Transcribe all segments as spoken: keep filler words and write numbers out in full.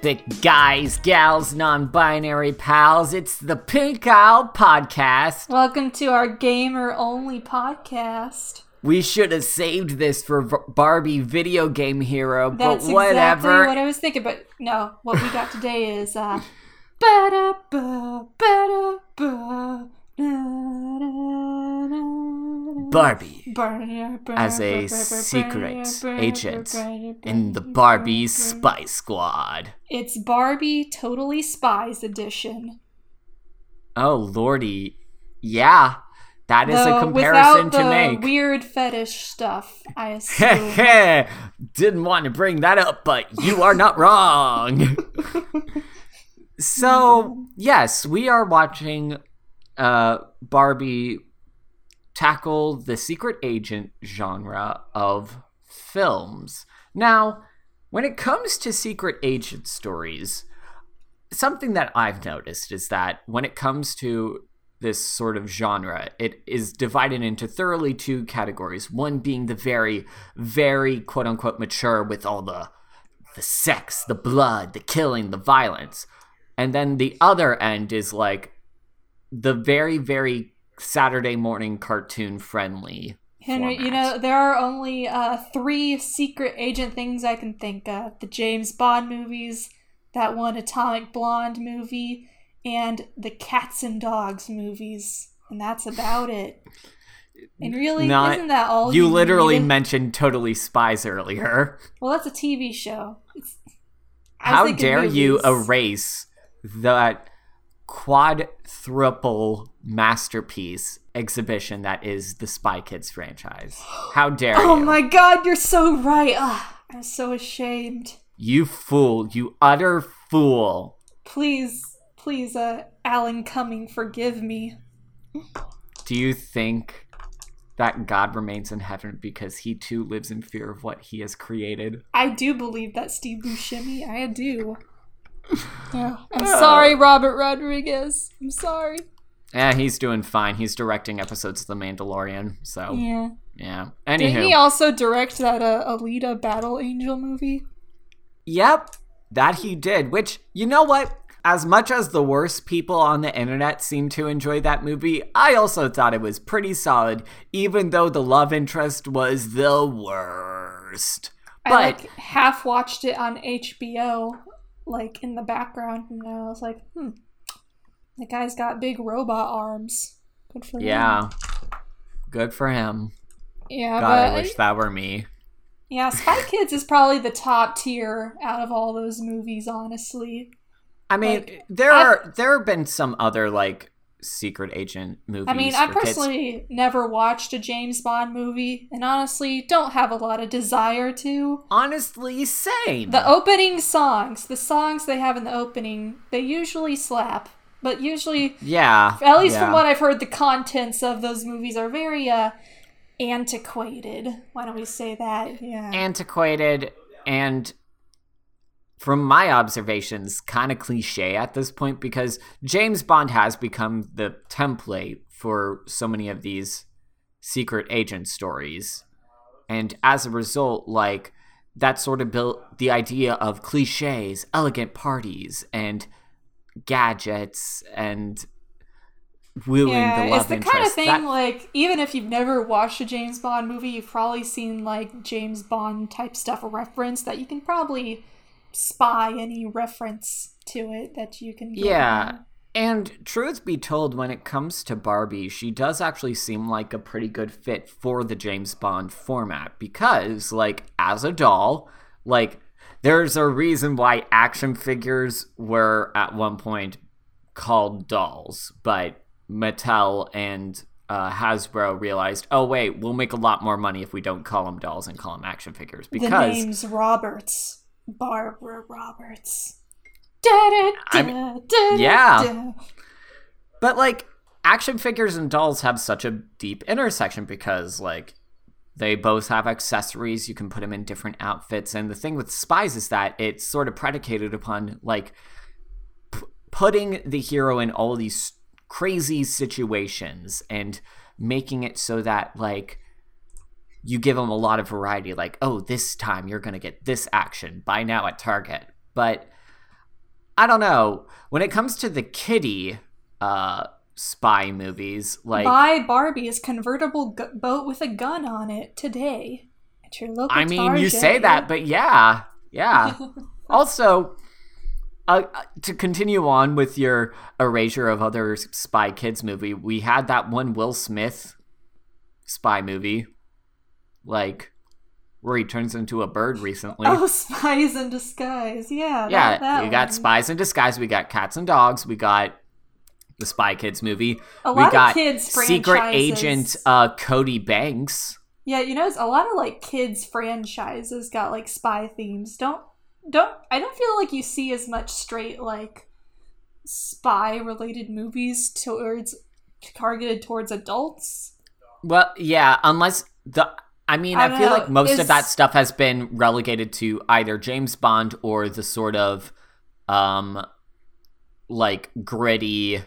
epic guys, gals, non-binary pals. It's the Pink Aisle Podcast. Welcome to our gamer-only podcast. We should have saved this for Barbie video game hero, That's but whatever. That's exactly what I was thinking, but no, what we got today is... Uh, ba-da-ba, ba-da-ba, Barbie, as a secret agent in the Barbie Spy Squad. It's Barbie Totally Spies edition. Oh lordy, yeah, that is the, a comparison without the to make. Weird fetish stuff, I assume. Didn't want to bring that up, but you are not wrong. So yes, we are watching uh, Barbie tackle the secret agent genre of films. Now, when it comes to secret agent stories, something that I've noticed is that when it comes to this sort of genre, it is divided into thoroughly two categories. One being the very, very quote-unquote mature with all the the sex, the blood, the killing, the violence. And then the other end is like the very, very Saturday morning cartoon friendly Henry format. You know, there are only uh three secret agent things I can think of: the James Bond movies, that one Atomic Blonde movie, and the Cats and Dogs movies, and that's about it. And really, Not, isn't that all you, you literally needed? Mentioned Totally Spies earlier. Well, that's a T V show. It's, how dare movies. You erase that quadruple masterpiece exhibition that is the Spy Kids franchise. How dare oh you? Oh my god, you're so right. Ugh, I'm so ashamed. You fool. You utter fool. Please, please, uh, Alan Cumming, forgive me. Do you think that God remains in heaven because he too lives in fear of what he has created? I do believe that, Steve Buscemi. I do. Yeah. I'm oh. sorry, Robert Rodriguez. I'm sorry. Yeah, he's doing fine. He's directing episodes of The Mandalorian, so yeah. Yeah. Anywho. Didn't he also direct that uh, Alita Battle Angel movie? Yep, that he did. Which, you know what? As much as the worst people on the internet seem to enjoy that movie, I also thought it was pretty solid, even though the love interest was the worst. I but like, half watched it on H B O. Like in the background, and I was like, hmm, the guy's got big robot arms. Good for yeah. him. Yeah. Good for him. Yeah. God, but I wish I, that were me. Yeah, Spy Kids is probably the top tier out of all those movies, honestly. I mean, like, there I've, are there have been some other like secret agent movies. I mean, I personally kids. never watched a James Bond movie, and honestly don't have a lot of desire to. Honestly, same. The opening songs, the songs they have in the opening, they usually slap. But usually, yeah, at least yeah. from what I've heard, the contents of those movies are very uh, antiquated. Why don't we say that? Yeah, antiquated, and from my observations, kind of cliche at this point, because James Bond has become the template for so many of these secret agent stories. And as a result, like, that sort of built the idea of cliches, elegant parties, and gadgets, and wooing yeah, the love interest. Yeah, it's the kind of thing, that, like, even if you've never watched a James Bond movie, you've probably seen, like, James Bond-type stuff referenced that you can probably spy any reference to it that you can yeah on. And truth be told, when it comes to Barbie, she does actually seem like a pretty good fit for the James Bond format, because like as a doll, like there's a reason why action figures were at one point called dolls, but Mattel and Uh, Hasbro realized, oh wait, we'll make a lot more money if we don't call them dolls and call them action figures, because the name's Roberts. Barbara Roberts. Da, da, da, I mean, da, yeah. Da. But like action figures and dolls have such a deep intersection, because like they both have accessories. You can put them in different outfits. And the thing with spies is that it's sort of predicated upon like p- putting the hero in all these crazy situations and making it so that like you give them a lot of variety, like, oh, this time you're going to get this action, buy now at Target. But I don't know. When it comes to the kiddie uh, spy movies, like buy Barbie's convertible g- boat with a gun on it today at your local. I mean, Target. You say that, but yeah, yeah. Also, uh, to continue on with your erasure of other spy kids movie, we had that one Will Smith spy movie, like. Where he turns into a bird recently. Oh, Spies in Disguise. Yeah. Yeah. That we one. Got Spies in Disguise. We got Cats and Dogs. We got the Spy Kids movie. A lot we got of kids Secret franchises. Agent uh, Cody Banks. Yeah, you know, a lot of like kids franchises got like spy themes. Don't don't I don't feel like you see as much straight like spy related movies towards targeted towards adults. Well, yeah, unless the I mean, I, I feel know. like most it's... of that stuff has been relegated to either James Bond or the sort of, um, like, gritty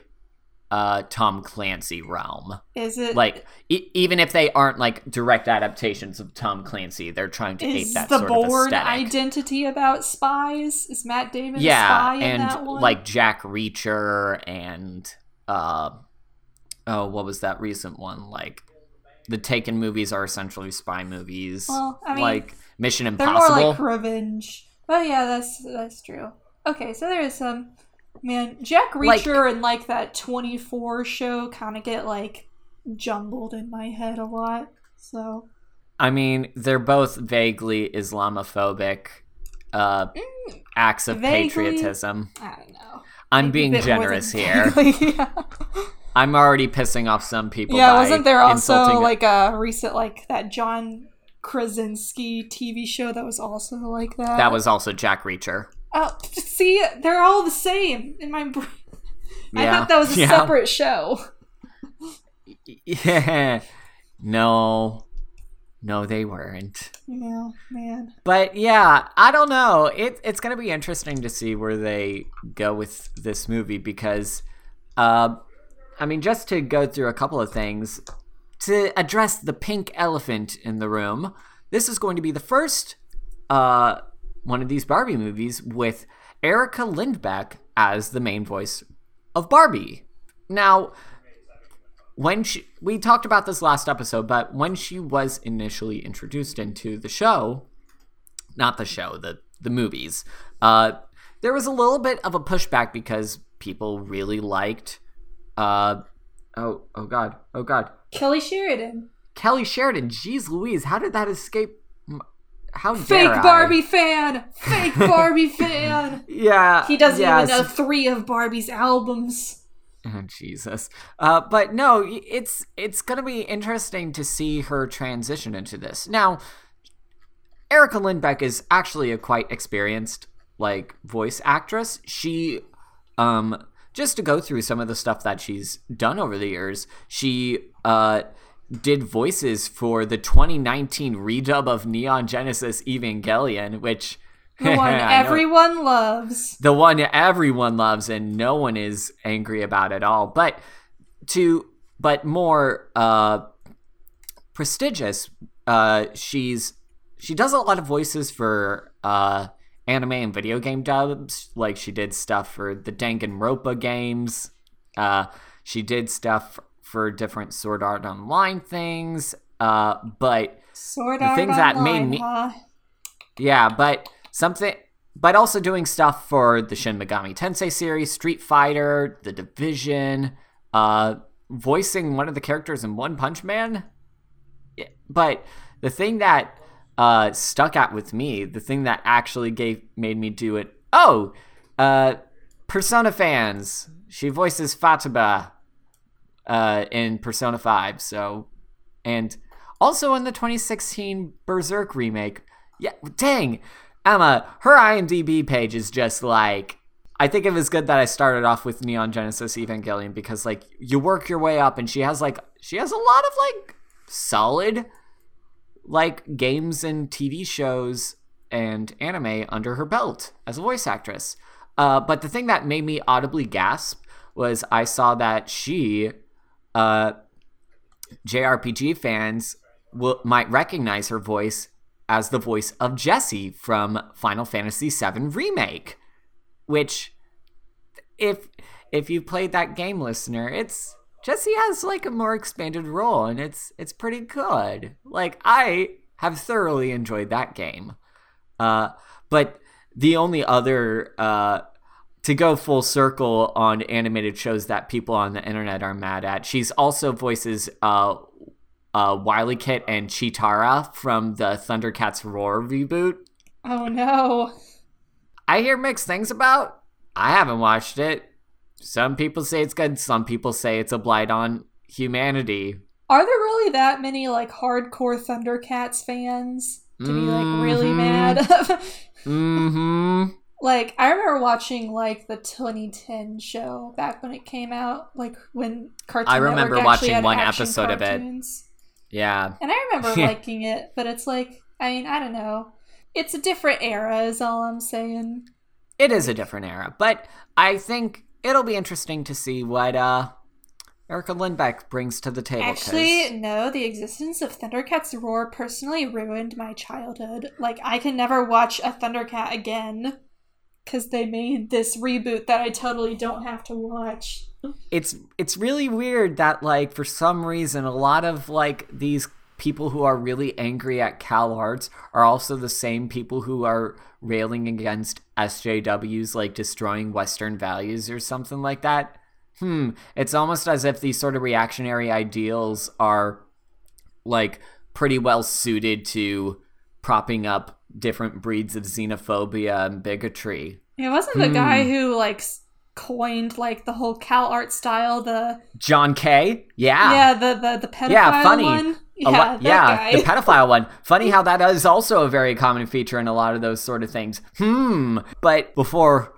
uh, Tom Clancy realm. Is it? Like, e- even if they aren't, like, direct adaptations of Tom Clancy, they're trying to ape that sort of aesthetic. Is the Bourne Identity about spies? Is Matt Damon yeah, a spy in and, that one? Yeah, like, Jack Reacher and, uh, oh, what was that recent one? Like... The Taken movies are essentially spy movies. Well, I mean, like Mission Impossible. They're more like revenge. Oh yeah, that's that's true. Okay, so there is some man Jack Reacher like, and like that twenty-four show kind of get like jumbled in my head a lot. So, I mean, they're both vaguely Islamophobic uh, mm, acts of vaguely, patriotism. I don't know. I'm like, being generous here. Vaguely, yeah. I'm already pissing off some people. Yeah, by wasn't there also like a recent like that John Krasinski T V show that was also like that? That was also Jack Reacher. Oh, see, they're all the same in my brain. Yeah. I thought that was a yeah. separate show. Yeah, no, no, they weren't. No, man. But yeah, I don't know. It it's gonna be interesting to see where they go with this movie because. Uh, I mean, just to go through a couple of things, to address the pink elephant in the room, this is going to be the first uh, one of these Barbie movies with Erica Lindbeck as the main voice of Barbie. Now, when she, we talked about this last episode, but when she was initially introduced into the show, not the show, the, the movies, uh, there was a little bit of a pushback because people really liked... Uh, oh, oh God, oh God. Kelly Sheridan. Kelly Sheridan, jeez Louise, how did that escape? How dare I? Fake Barbie fan! Fake Barbie fan! Yeah. He doesn't yes. even know three of Barbie's albums. Oh, Jesus. Uh, but no, it's, it's gonna be interesting to see her transition into this. Now, Erica Lindbeck is actually a quite experienced, like, voice actress. She, um... Just to go through some of the stuff that she's done over the years, she uh, did voices for the twenty nineteen redub of Neon Genesis Evangelion, which... The one everyone know, loves. The one everyone loves, and no one is angry about at all. But to but more uh, prestigious, uh, she's she does a lot of voices for... Uh, anime and video game dubs, like she did stuff for the Danganronpa games. Uh, she did stuff for different Sword Art Online things. Uh, but Sword Art things Online, that made me, huh? yeah, but something, but also doing stuff for the Shin Megami Tensei series, Street Fighter, The Division, uh, voicing one of the characters in One Punch Man. But the thing that Uh, stuck out with me, the thing that actually gave made me do it. Oh, uh, Persona fans. She voices Fatima uh, in Persona five. So, and also in the twenty sixteen Berserk remake. Yeah, dang, Emma. Her IMDb page is just like. I think it was good that I started off with Neon Genesis Evangelion because like you work your way up, and she has like she has a lot of like solid. Like games and T V shows and anime under her belt as a voice actress. Uh, but the thing that made me audibly gasp was I saw that she, uh, J R P G fans will, might recognize her voice as the voice of Jessie from Final Fantasy seven Remake, which if if you played that game, listener, it's Jesse has like a more expanded role, and it's it's pretty good. Like, I have thoroughly enjoyed that game. Uh, but the only other uh, to go full circle on animated shows that people on the internet are mad at, she's also voices uh, uh, Wile E. Kit and Cheetara from the Thundercats Roar reboot. Oh no! I hear mixed things about. I haven't watched it. Some people say it's good. Some people say it's a blight on humanity. Are there really that many like hardcore Thundercats fans to mm-hmm. be like really mad? mm-hmm. Like, I remember watching like the twenty ten show back when it came out. Like when Cartoon Network. I remember Network watching one episode cartoons. of it. Yeah. And I remember liking it, but it's like, I mean, I don't know. It's a different era, is all I'm saying. It is a different era, but I think it'll be interesting to see what uh, Erica Lindbeck brings to the table. Actually, cause... no, the existence of Thundercats Roar personally ruined my childhood. Like, I can never watch a Thundercat again because they made this reboot that I totally don't have to watch. It's it's really weird that, like, for some reason, a lot of, like, these people who are really angry at CalArts are also the same people who are railing against S J Ws like destroying Western values or something like that. Hmm. It's almost as if these sort of reactionary ideals are like pretty well suited to propping up different breeds of xenophobia and bigotry. It wasn't hmm. the guy who like coined like the whole CalArt style, the John K. Yeah. Yeah, the the, the pedophile yeah, funny. one. Yeah, that yeah guy. The pedophile one. Funny how that is also a very common feature in a lot of those sort of things. Hmm. But before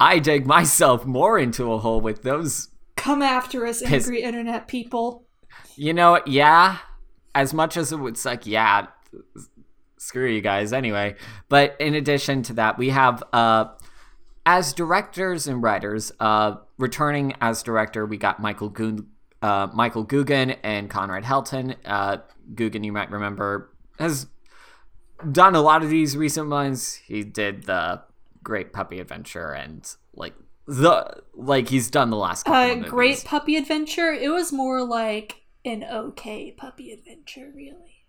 I dig myself more into a hole with those... Come after us, piss- angry internet people. You know, yeah. As much as it would suck, yeah. Screw you guys anyway. But in addition to that, we have, uh, as directors and writers, uh, returning as director, we got Michael Guggenheim. Uh, Michael Guggenheim and Conrad Helton. Uh, Guggenheim, you might remember, has done a lot of these recent ones. He did the Great Puppy Adventure and like the like he's done the last couple uh, of movies. Great Puppy Adventure. It was more like an okay Puppy Adventure, really.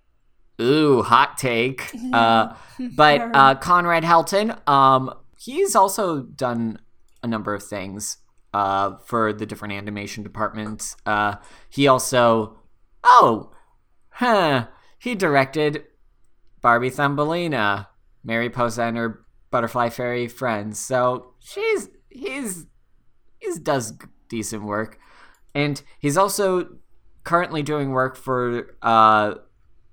Ooh, hot take. uh, but uh, Conrad Helton, um, he's also done a number of things. Uh, for the different animation departments. Uh, he also, oh, huh, he directed Barbie Thumbelina, Mariposa and Her Butterfly Fairy Friends. So she's, he's, he's does decent work. And he's also currently doing work for uh,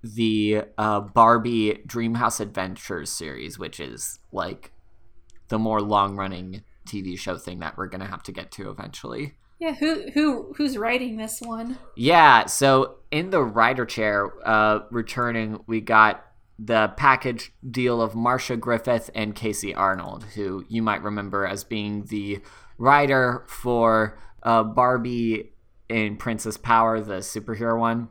the uh, Barbie Dreamhouse Adventures series, which is like the more long-running T V show thing that we're gonna have to get to eventually. Yeah, who who who's writing this one? Yeah, so in the writer chair, uh, returning, we got the package deal of Marsha Griffith and Casey Arnold, who you might remember as being the writer for uh, Barbie in Princess Power, the superhero one.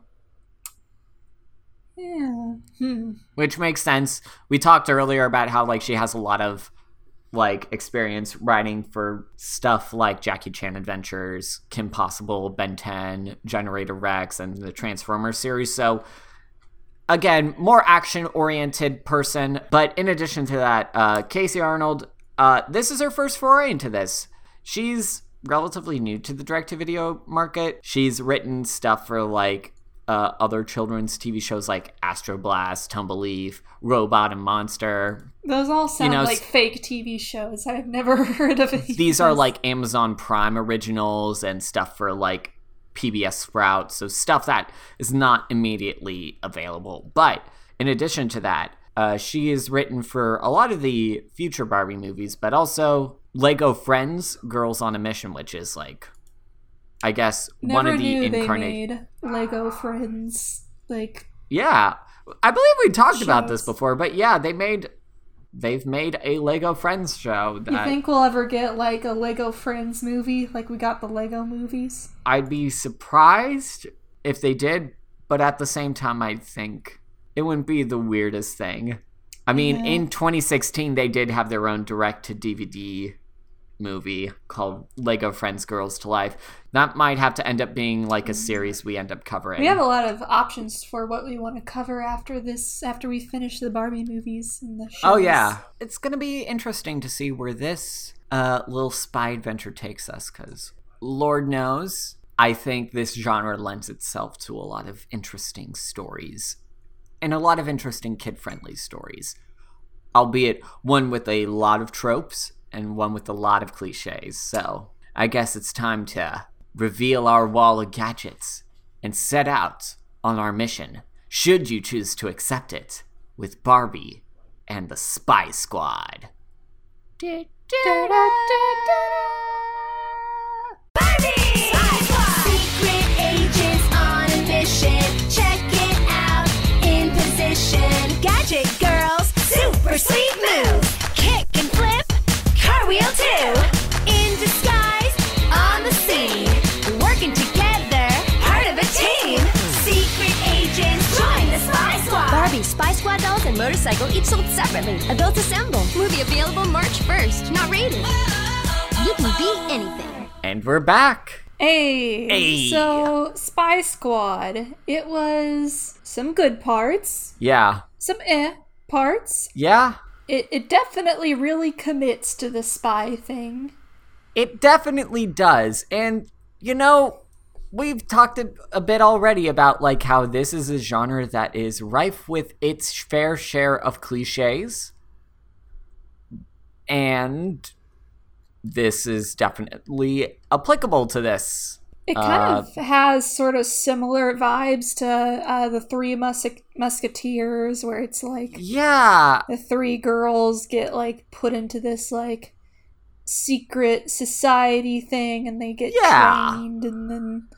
Yeah. Hmm. Which makes sense. We talked earlier about how like she has a lot of like experience writing for stuff like Jackie Chan Adventures, Kim Possible, Ben ten, Generator Rex, and the Transformers series. So again, more action-oriented person. But in addition to that, uh, Casey Arnold, uh, this is her first foray into this. She's relatively new to the direct-to-video market. She's written stuff for like uh, other children's T V shows like Astro Blast, Tumbleleaf, Robot and Monster. Those all sound you know, like fake T V shows. I've never heard of it. These are like Amazon Prime originals and stuff for like P B S Sprout. So stuff that is not immediately available. But in addition to that, uh, she is written for a lot of the future Barbie movies, but also Lego Friends, Girls on a Mission, which is like, I guess, never one of the incarnate. They made Lego Friends. Like, yeah, I believe we talked shows. about this before, but yeah, they made... They've made a Lego Friends show. That you think we'll ever get, like, a Lego Friends movie? Like, we got the Lego movies? I'd be surprised if they did, but at the same time, I think it wouldn't be the weirdest thing. I mean, yeah. In twenty sixteen, they did have their own direct-to-D V D movie called Lego Friends Girls to Life. That might have to end up being like a series we end up covering. We have a lot of options for what we want to cover after this, after we finish the Barbie movies and the shows. Oh yeah. It's going to be interesting to see where this uh, little spy adventure takes us, because Lord knows, I think this genre lends itself to a lot of interesting stories and a lot of interesting kid-friendly stories, albeit one with a lot of tropes and one with a lot of cliches. So I guess it's time to reveal our wall of gadgets and set out on our mission, should you choose to accept it, with Barbie and the Spy Squad. Barbie! Spy Squad! Secret agents on a mission. Check it out, in position. Gadget girls, super sweet moves. Kick and flip, cartwheel too. Spy Squad dolls and motorcycle each sold separately. Adults assemble. Movie available March first. Not rated. You can be anything. And we're back. Hey. Hey. So, Spy Squad. It was some good parts. Yeah. Some eh parts. Yeah. It it definitely really commits to the spy thing. It definitely does. And, you know, we've talked a, a bit already about like how this is a genre that is rife with its fair share of cliches. And this is definitely applicable to this. It kind uh, of has sort of similar vibes to uh, the Three Mus- Musketeers, where it's like, yeah, the three girls get like put into this like secret society thing and they get yeah. trained, and then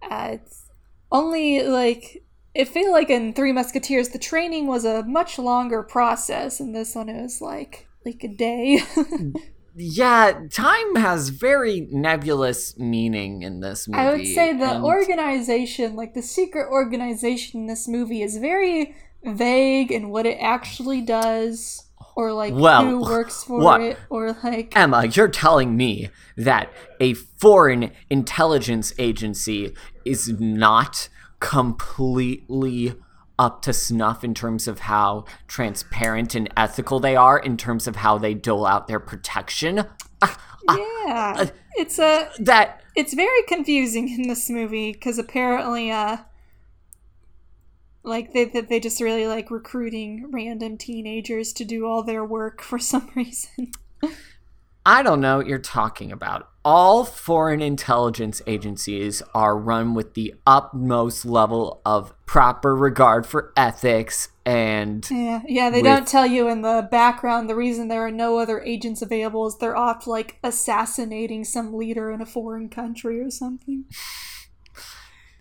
Uh, it's only like, it feel like in Three Musketeers the training was a much longer process, and this one it was like like a day. Yeah, time has very nebulous meaning in this movie. I would say the and... organization, like the secret organization in this movie is very vague in what it actually does, or like well, who works for what? it, or like... Emma, you're telling me that a foreign intelligence agency is not completely up to snuff in terms of how transparent and ethical they are, in terms of how they dole out their protection? Uh, yeah, uh, it's a... that It's very confusing in this movie, because apparently... Uh, Like, they they just really like recruiting random teenagers to do all their work for some reason. I don't know what you're talking about. All foreign intelligence agencies are run with the utmost level of proper regard for ethics and... Yeah, yeah they with... don't tell you in the background the reason there are no other agents available is they're off, like, assassinating some leader in a foreign country or something.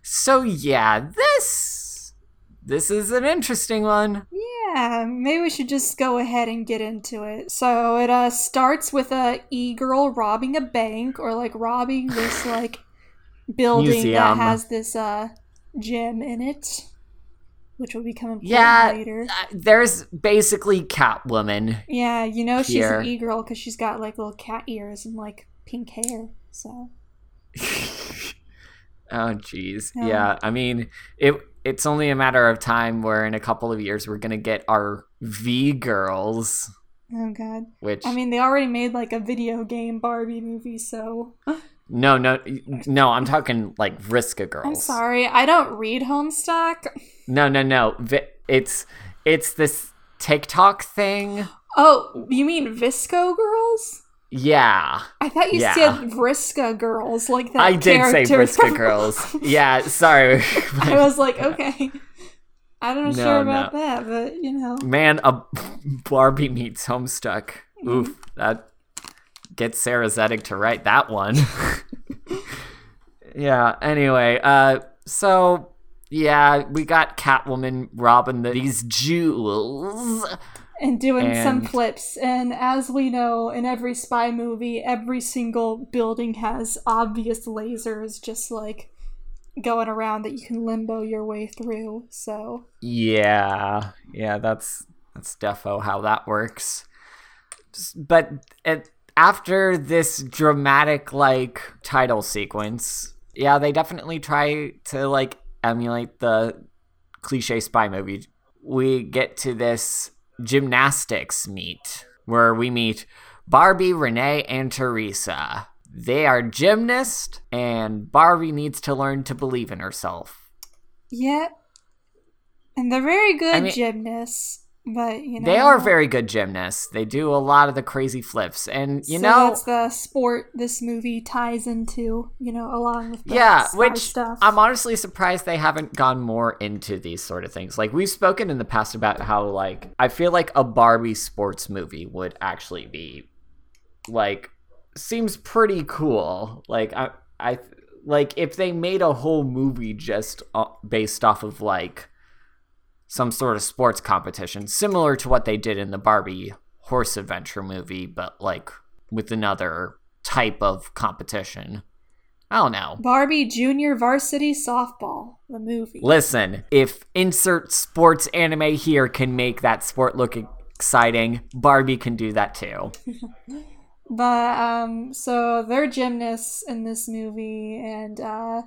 So, yeah, this... This is an interesting one. Yeah, maybe we should just go ahead and get into it. So it uh, starts with a e-girl robbing a bank, or like robbing this like building Museum. that has this uh, gem in it, which will become important yeah, later. Yeah, uh, there's basically Catwoman. Yeah, you know she's here. An e-girl because she's got like little cat ears and like pink hair. So. Oh jeez. Um, yeah, I mean it. It's only a matter of time where in a couple of years we're going to get our V-Girls. Oh, God. Which I mean, they already made, like, a video game Barbie movie, so... No, no, no, I'm talking, like, Risk-A Girls. I'm sorry, I don't read Homestuck. No, no, no. It's it's this TikTok thing. Oh, you mean Visco Girls? Yeah. I thought you yeah. said Vriska Girls, like that I did character. Say Vriska Girls. Yeah, sorry. I was like, okay. I don't know no, sure about no. that, but, you know. Man, a Barbie meets Homestuck. Mm-hmm. Oof, that gets Sarah Zedek to write that one. Yeah, anyway, uh, so, yeah, we got Catwoman robbing the, these jewels. And doing and... some flips. And as we know, in every spy movie, every single building has obvious lasers just, like, going around that you can limbo your way through, so... Yeah. Yeah, that's that's defo how that works. But it, after this dramatic, like, title sequence, yeah, they definitely try to, like, emulate the cliche spy movie. We get to this gymnastics meet where we meet Barbie, Renee, and Teresa. They are gymnasts, and Barbie needs to learn to believe in herself. Yep. And they're very good I mean, gymnasts, but, you know. They are very good gymnasts. They do a lot of the crazy flips, and, you so know. That's the sport this movie ties into, you know, along with the yeah, which stuff. I'm honestly surprised they haven't gone more into these sort of things. Like, we've spoken in the past about how, like, I feel like a Barbie sports movie would actually be, like, seems pretty cool. Like, I, I like, if they made a whole movie just based off of, like, some sort of sports competition, similar to what they did in the Barbie horse adventure movie, but, like, with another type of competition. I don't know. Barbie Junior Varsity Softball, the movie. Listen, if insert sports anime here can make that sport look exciting, Barbie can do that too. But, um, so they're gymnasts in this movie, and, uh...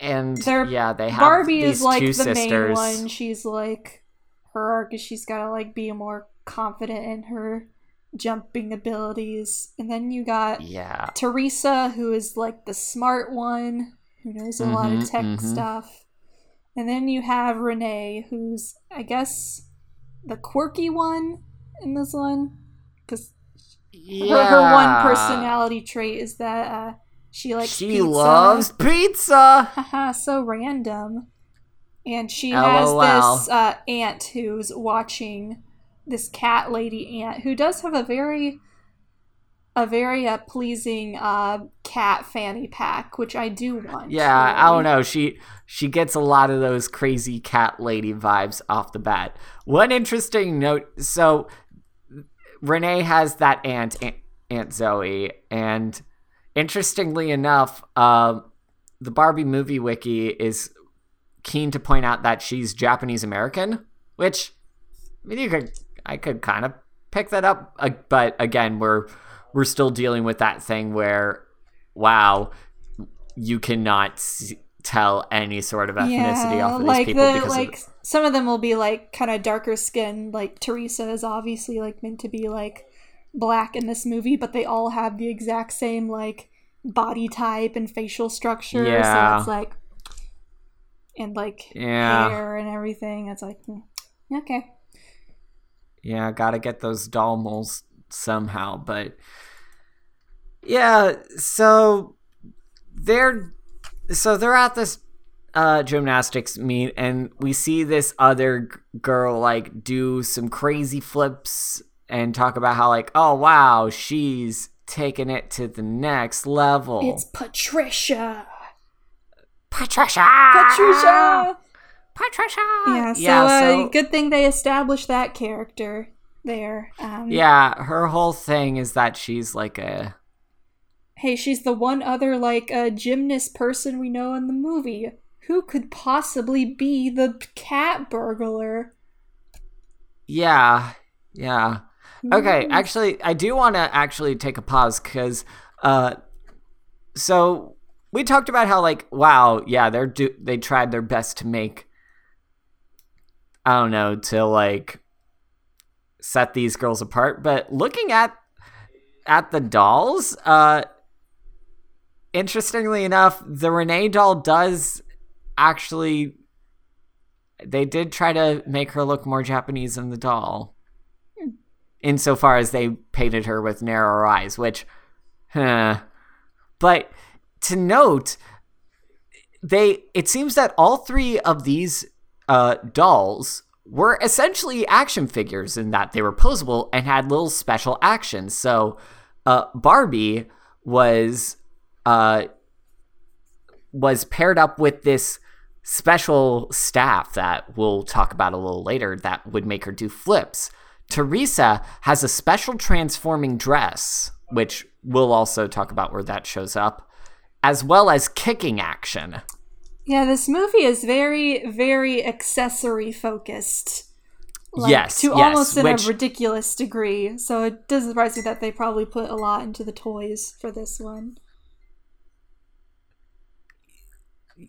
And, yeah, they have Barbie these is, like, two the sisters. Main one. She's, like, her arc is she's gotta, like, be more confident in her jumping abilities. And then you got yeah. Teresa, who is, like, the smart one, who knows a mm-hmm, lot of tech mm-hmm. stuff. And then you have Renee, who's, I guess, the quirky one in this one, because... Yeah. Her, her one personality trait is that uh, she likes she pizza. She loves pizza! So random. And she L O L has this uh, aunt who's watching, this cat lady aunt, who does have a very a very uh, pleasing uh, cat fanny pack, which I do want. Yeah, really. I don't know. She, she gets a lot of those crazy cat lady vibes off the bat. One interesting note, so... Renee has that aunt, aunt, Aunt Zoe, and interestingly enough, uh, the Barbie Movie Wiki is keen to point out that she's Japanese American, which I mean, you could I could kind of pick that up, uh, but again, we're we're still dealing with that thing where, wow, you cannot s- tell any sort of ethnicity yeah, off of these like people the, because like- of the- Some of them will be, like, kind of darker skinned. Like, Teresa is obviously, like, meant to be, like, black in this movie, but they all have the exact same, like, body type and facial structure. Yeah. So it's, like, and, like, yeah. hair and everything. It's like, okay. Yeah, gotta get those doll moles somehow. But, yeah, so they're, so they're at this... Uh, gymnastics meet, and we see this other g- girl like do some crazy flips and talk about how like, oh wow, she's taking it to the next level. It's Patricia. Patricia. Patricia. Patricia. Yeah. So, yeah, so... Uh, good thing they established that character there. Um, yeah, her whole thing is that she's like a. Hey, she's the one other like a uh, gymnast person we know in the movie. Who could possibly be the cat burglar? Yeah, yeah. Okay, actually, I do want to actually take a pause because, uh, so we talked about how like, wow, yeah, they're do- they tried their best to make, I don't know, to like set these girls apart. But looking at at the dolls, uh, interestingly enough, the Renee doll does. Actually, they did try to make her look more Japanese than the doll. Mm. Insofar as they painted her with narrower eyes, which, huh. But to note, they it seems that all three of these uh, dolls were essentially action figures in that they were posable and had little special actions. So uh, Barbie was uh, was paired up with this... special staff that we'll talk about a little later that would make her do flips. Teresa has a special transforming dress, which we'll also talk about where that shows up, as well as kicking action. Yeah, this movie is very, very accessory focused. Like, yes, to yes, almost in which, a ridiculous degree. So it doesn't surprise me that they probably put a lot into the toys for this one.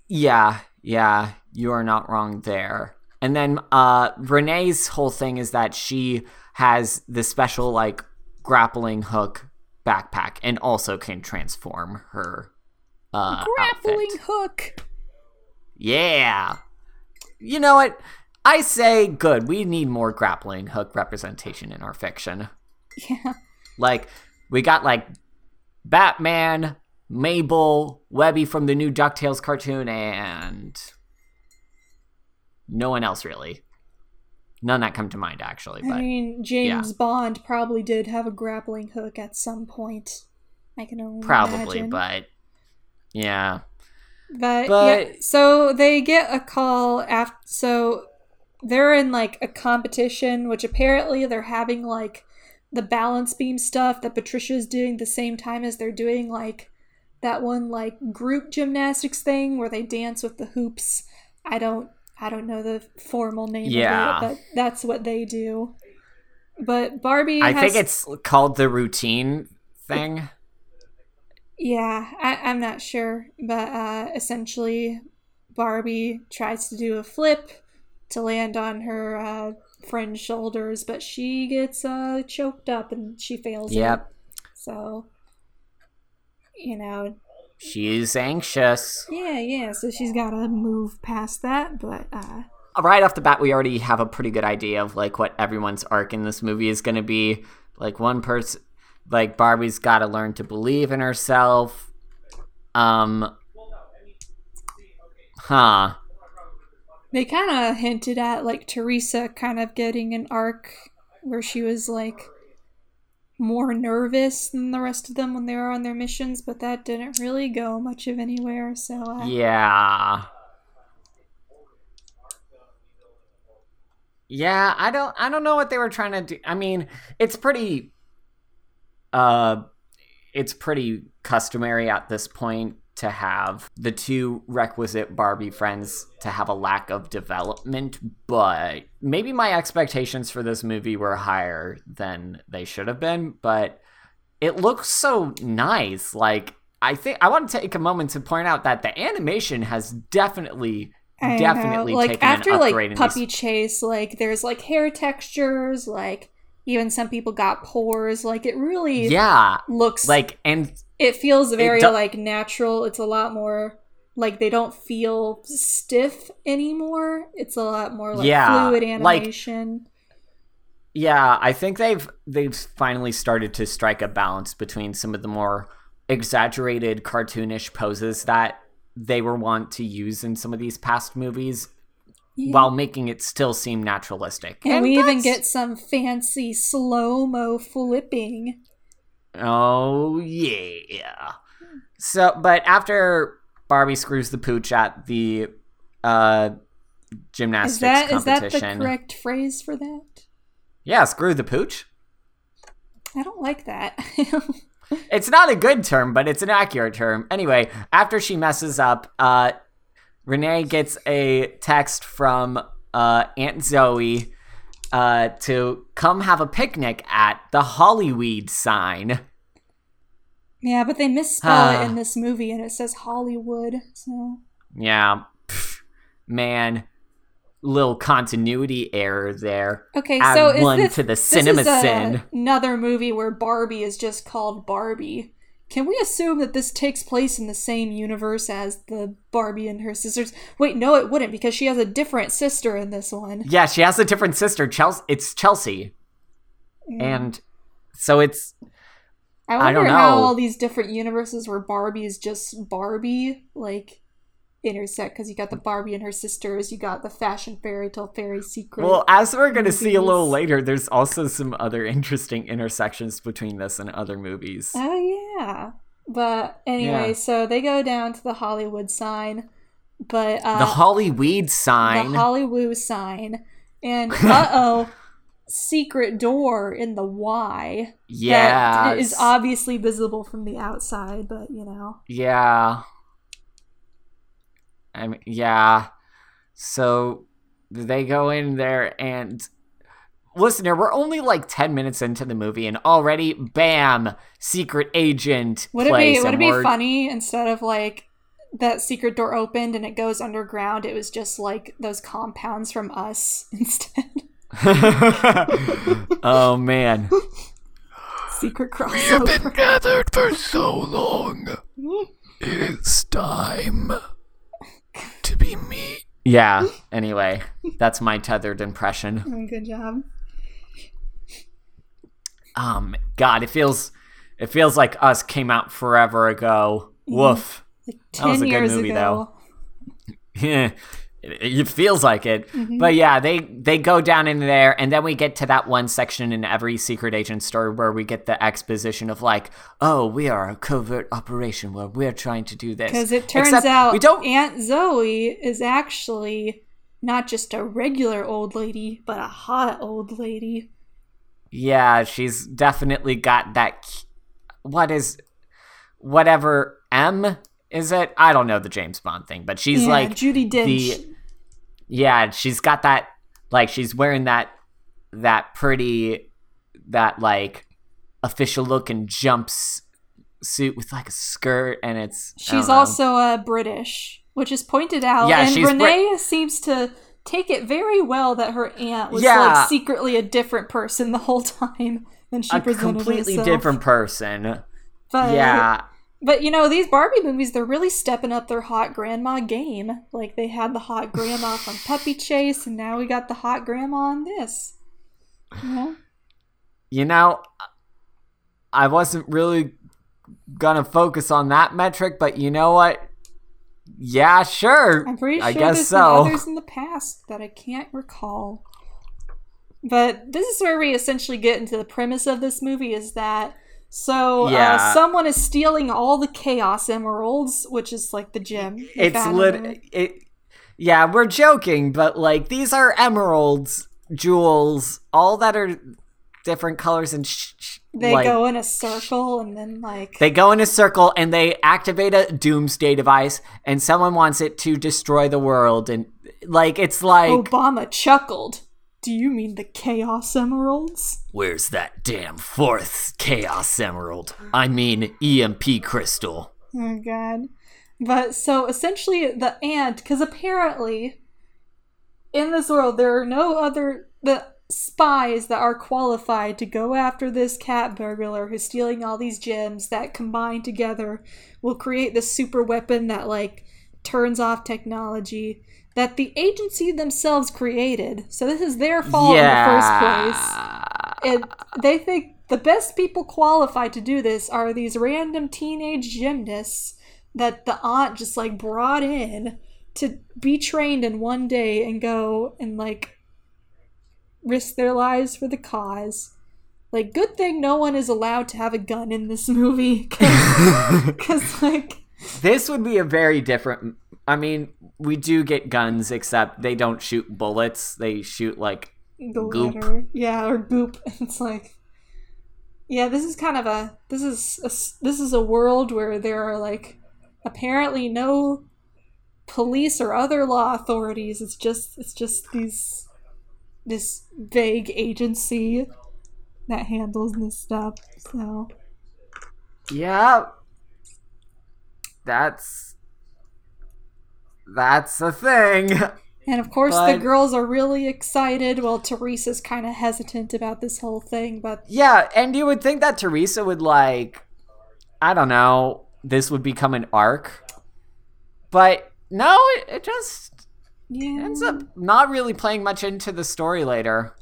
Yeah, yeah, you are not wrong there. And then uh, Renee's whole thing is that she has the special, like, grappling hook backpack and also can transform her uh, grappling outfit. Hook. Yeah. You know what? I say good. We need more grappling hook representation in our fiction. Yeah. Like, we got, like, Batman, Mabel, Webby from the new DuckTales cartoon, and no one else, really. None that come to mind, actually. But, I mean, James yeah. Bond probably did have a grappling hook at some point. I can only Probably, imagine. but... Yeah. But, but... yeah, so they get a call after... So... They're in, like, a competition, which apparently they're having, like, the balance beam stuff that Patricia's doing the same time as they're doing, like, that one, like, group gymnastics thing where they dance with the hoops. I don't I don't know the formal name yeah. of it, but that's what they do. But Barbie I has... think it's called the routine thing. Yeah, I, I'm not sure. But uh, essentially, Barbie tries to do a flip to land on her uh, friend's shoulders, but she gets uh, choked up and she fails. Yep. It. So, you know. She's anxious. Yeah, yeah. So she's got to move past that, but. Uh, right off the bat, we already have a pretty good idea of, like, what everyone's arc in this movie is going to be. Like, one person, like, Barbie's got to learn to believe in herself. Um. Huh. They kind of hinted at, like, Teresa kind of getting an arc where she was, like, more nervous than the rest of them when they were on their missions, but that didn't really go much of anywhere, so... Uh, yeah. Yeah, I don't I don't know what they were trying to do. I mean, it's pretty... Uh, it's pretty customary at this point to have the two requisite Barbie friends to have a lack of development, but maybe my expectations for this movie were higher than they should have been, but it looks so nice. Like, I think I want to take a moment to point out that the animation has definitely, I definitely know. Like, taken after, an upgrade. Like, in Puppy these... Chase, like, there's, like, hair textures, like, even some people got pores. Like, it really yeah. looks... like and. It feels very, it do- like, natural. It's a lot more, like, they don't feel stiff anymore. It's a lot more, like, yeah, fluid animation. Like, yeah, I think they've they've finally started to strike a balance between some of the more exaggerated, cartoonish poses that they were wont to use in some of these past movies, yeah. while making it still seem naturalistic. And, and we that's... even get some fancy slow-mo flipping. Oh, yeah. So, but after Barbie screws the pooch at the uh, gymnastics is that, competition. Is that the correct phrase for that? Yeah, screw the pooch. I don't like that. It's not a good term, but it's an accurate term. Anyway, after she messes up, uh, Renee gets a text from uh, Aunt Zoe Uh, to come have a picnic at the Hollyweed sign. Yeah, but they misspell uh, it in this movie, and it says Hollywood, so... Yeah. Pff, man. Little continuity error there. Okay, Add so is one this, to the cinema this is sin. A, another movie where Barbie is just called Barbie. Can we assume that this takes place in the same universe as the Barbie and her sisters? Wait, no, it wouldn't, because she has a different sister in this one. Yeah, she has a different sister. Chelsea, it's Chelsea. Mm. And so it's... I wonder I don't know. how all these different universes where Barbie is just Barbie, like, intersect, because you got the Barbie and her sisters, you got the fashion fairy tale fairy secret. Well, as we're going to see a little later, there's also some other interesting intersections between this and other movies. Oh, yeah. But anyway, yeah. so they go down to the Hollywood sign. but uh, The Hollyweed sign. The Hollywood sign. And uh-oh, secret door in the Y. Yeah. That is obviously visible from the outside, but you know. Yeah. I mean, yeah, so they go in there and Listener, we're only like ten minutes into the movie, and already, bam, secret agent. Would it be, would it be funny instead of like that secret door opened and it goes underground? It was just like those compounds from Us instead. Oh man! Secret crossover. We have been gathered for so long. It is time to be me. Yeah. Anyway, that's my tethered impression. Oh, good job. Um, God, it feels it feels like Us came out forever ago. Woof. Like ten that was a good movie, ago. Though. Yeah, it, it feels like it. Mm-hmm. But yeah, they they go down in there, and then we get to that one section in every secret agent story where we get the exposition of like, oh, we are a covert operation where we're trying to do this. Because it turns Except out we don't... Aunt Zoe is actually not just a regular old lady, but a hot old lady. Yeah, she's definitely got that. What is, whatever M is it? I don't know the James Bond thing, but she's yeah, like Judi Dench. The, yeah, she's got that. Like she's wearing that that pretty that like official looking jumps suit with like a skirt, and it's. She's also uh, British, which is pointed out. Yeah, and she's Renee Br- seems to. Take it very well that her aunt was yeah. like secretly a different person the whole time than she a presented herself. A completely different person. But, yeah. But, you know, these Barbie movies, they're really stepping up their hot grandma game. Like, they had the hot grandma from Puppy Chase, and now we got the hot grandma on this. You know? You know, I wasn't really gonna focus on that metric, but you know what? Yeah, sure. I'm pretty sure I guess there's so. Been others in the past that I can't recall. But this is where we essentially get into the premise of this movie is that so yeah. uh, someone is stealing all the Chaos Emeralds, which is like the gem. It's lit. It, yeah, we're joking, but like these are emeralds, jewels, all that are different colors and. Sh- sh- They like, go in a circle and then like... They go in a circle and they activate a doomsday device and someone wants it to destroy the world. And like, it's like... Obama chuckled. Do you mean the Chaos Emeralds? Where's that damn fourth Chaos Emerald? I mean E M P crystal. Oh, God. But so essentially the ant, because apparently in this world there are no other... the. Spies that are qualified to go after this cat burglar who's stealing all these gems that combined together will create this super weapon that like turns off technology that the agency themselves created. So this is their fault yeah. in the first place. And they think the best people qualified to do this are these random teenage gymnasts that the aunt just like brought in to be trained in one day and go and like risk their lives for the cause. Like, good thing no one is allowed to have a gun in this movie, because like this would be a very different. I mean, we do get guns, except they don't shoot bullets. They shoot like glitter. Goop. Yeah, or goop. It's like, yeah, this is kind of a this is a, this is a world where there are like apparently no police or other law authorities. It's just it's just these. This vague agency that handles this stuff. So, yeah, that's that's a thing. And of course, but, the girls are really excited. Well, Teresa's kind of hesitant about this whole thing, but yeah. And you would think that Teresa would like, I don't know, this would become an arc, but no, it, it just. Yeah. Ends up not really playing much into the story later.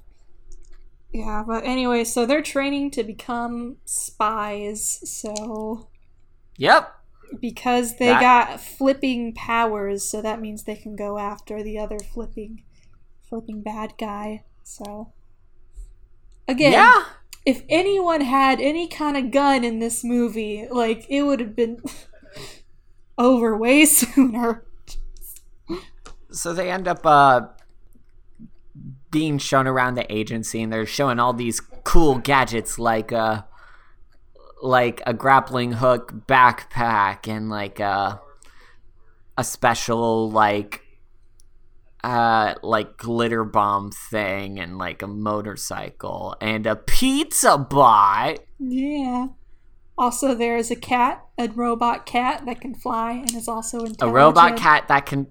Yeah, but anyway, so they're training to become spies, so... Yep. Because they that. got flipping powers, so that means they can go after the other flipping flipping bad guy, so... Again, yeah. If anyone had any kind of gun in this movie, like, it would have been over way sooner. So they end up uh, being shown around the agency, and they're showing all these cool gadgets, like a like a grappling hook backpack, and like a a special like uh, like glitter bomb thing and like a motorcycle and a pizza bot. Yeah. Also, there is a cat, a robot cat that can fly and is also intelligent. A robot cat that can,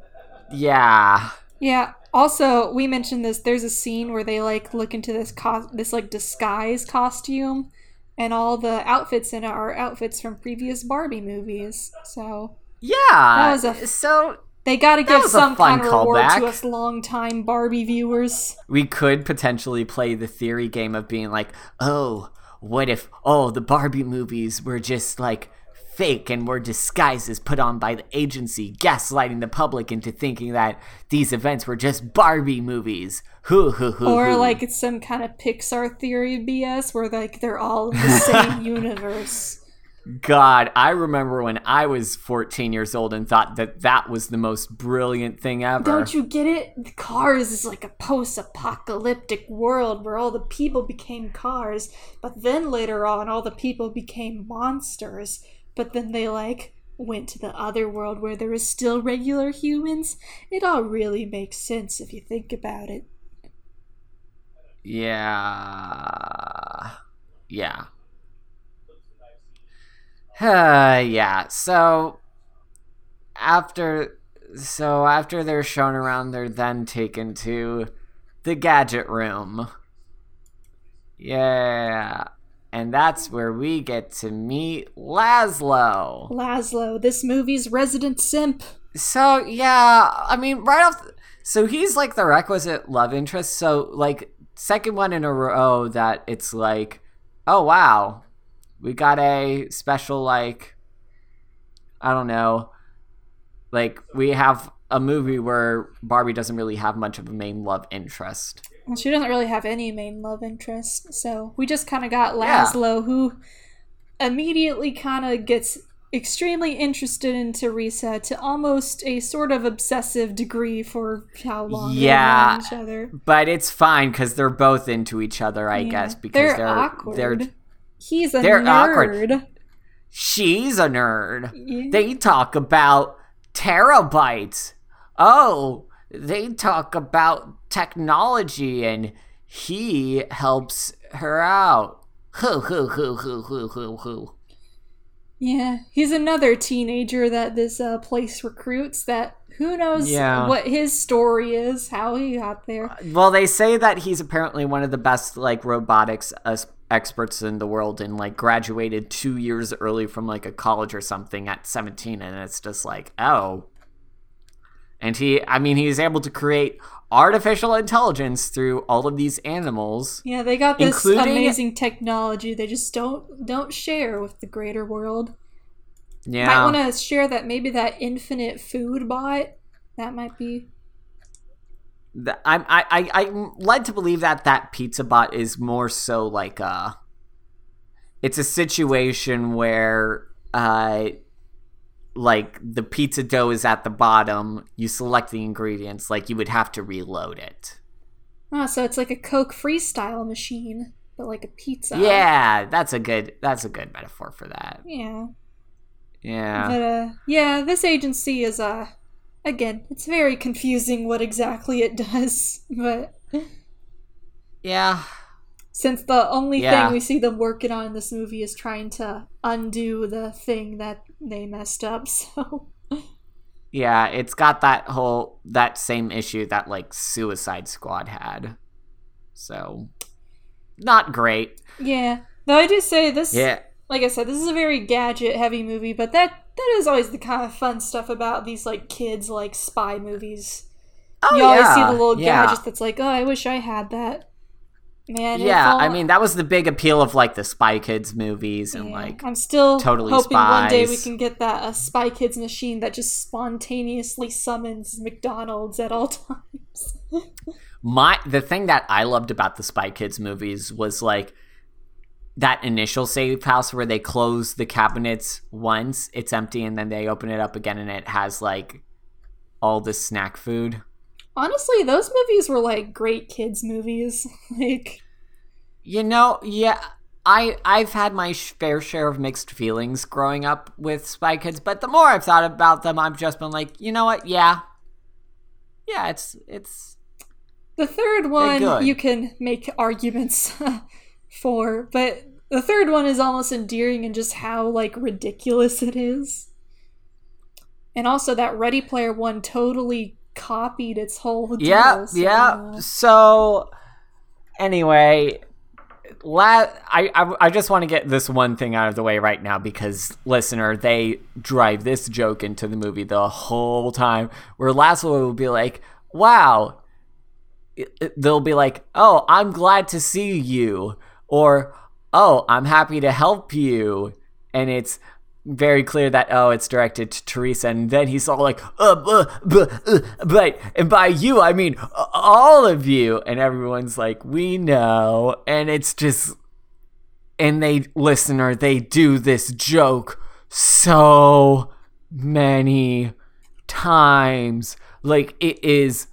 yeah. Yeah. Also, we mentioned this. There's a scene where they like look into this cos- this like disguise costume, and all the outfits in it are outfits from previous Barbie movies. So yeah, that was a f- so they got to give some kind of reward to us longtime Barbie viewers. We could potentially play the theory game of being like, oh. What if all oh, the Barbie movies were just, like, fake and were disguises put on by the agency, gaslighting the public into thinking that these events were just Barbie movies? Hoo, hoo, hoo, or, hoo. Like, it's some kind of Pixar theory B S where, like, they're all in the same universe. God, I remember when I was fourteen years old and thought that that was the most brilliant thing ever. Don't you get it? Cars is like a post-apocalyptic world where all the people became cars, but then later on all the people became monsters, but then they like went to the other world where there is still regular humans. It all really makes sense if you think about it. Yeah. Yeah. Uh, yeah, so after so after they're shown around, they're then taken to the gadget room. Yeah. And that's where we get to meet Laszlo. Laszlo, this movie's resident simp. So, yeah, I mean, right off... The, so he's, like, the requisite love interest. So, like, second one in a row that it's like, oh, wow. We got a special, like, I don't know, like, we have a movie where Barbie doesn't really have much of a main love interest. Well, she doesn't really have any main love interest, so we just kind of got Laszlo, yeah. who immediately kind of gets extremely interested in Teresa to almost a sort of obsessive degree for how long yeah, they've known each other. But it's fine, because they're both into each other, I yeah. guess, because they're... They're awkward. They're, He's a They're nerd. Awkward. She's a nerd. Yeah. They talk about terabytes. Oh, they talk about technology and he helps her out. Hoo, hoo, hoo, hoo, hoo, hoo, hoo. Yeah, he's another teenager that this uh, place recruits that who knows yeah. what his story is, how he got there. Well, they say that he's apparently one of the best like robotics uh, experts in the world and like graduated two years early from like a college or something at seventeen, and it's just like, oh. And he I mean he's able to create artificial intelligence through all of these animals. Yeah, they got this amazing technology they just don't don't share with the greater world. Yeah. Might want to share that maybe that infinite food bot that might be I'm I I I'm led to believe that that pizza bot is more so like a. It's a situation where, uh, like the pizza dough is at the bottom. You select the ingredients, like you would have to reload it. Oh, so it's like a Coke freestyle machine, but like a pizza. Yeah, that's a good that's a good metaphor for that. Yeah. Yeah. But uh, yeah, this agency is a. Uh... Again, it's very confusing what exactly it does, but... Yeah. Since the only yeah. thing we see them working on in this movie is trying to undo the thing that they messed up, so... Yeah, it's got that whole... That same issue that, like, Suicide Squad had. So... Not great. Yeah. Though I do say this... Yeah. Like I said, this is a very gadget-heavy movie, but that... That is always the kind of fun stuff about these, like, kids, like, spy movies. Oh, you yeah. always see the little yeah. gadget that's like, oh, I wish I had that. Man, yeah, all... I mean, that was the big appeal of, like, the Spy Kids movies and, yeah. like, I'm still totally hoping spies. One day we can get that a Spy Kids machine that just spontaneously summons McDonald's at all times. My The thing that I loved about the Spy Kids movies was, like, that initial safe house where they close the cabinets once, it's empty, and then they open it up again and it has, like, all the snack food. Honestly, those movies were, like, great kids' movies. Like, you know, yeah, I, I've had my fair share of mixed feelings growing up with Spy Kids, but the more I've thought about them, I've just been like, you know what, yeah. yeah, it's it's the third one you can make arguments for, but the third one is almost endearing in just how like ridiculous it is. And also that Ready Player One totally copied its whole deal. Yeah, so. yeah. So anyway, la- I, I I just want to get this one thing out of the way right now because, listener, they drive this joke into the movie the whole time. Where Laszlo will be like, wow. It, it, they'll be like, oh, I'm glad to see you. Or, oh, I'm happy to help you. And it's very clear that, oh, it's directed to Teresa. And then he's all like, uh, uh, uh, uh, but, and by you, I mean uh, all of you. And everyone's like, we know. And it's just, and they, listener, they do this joke so many times. Like, it is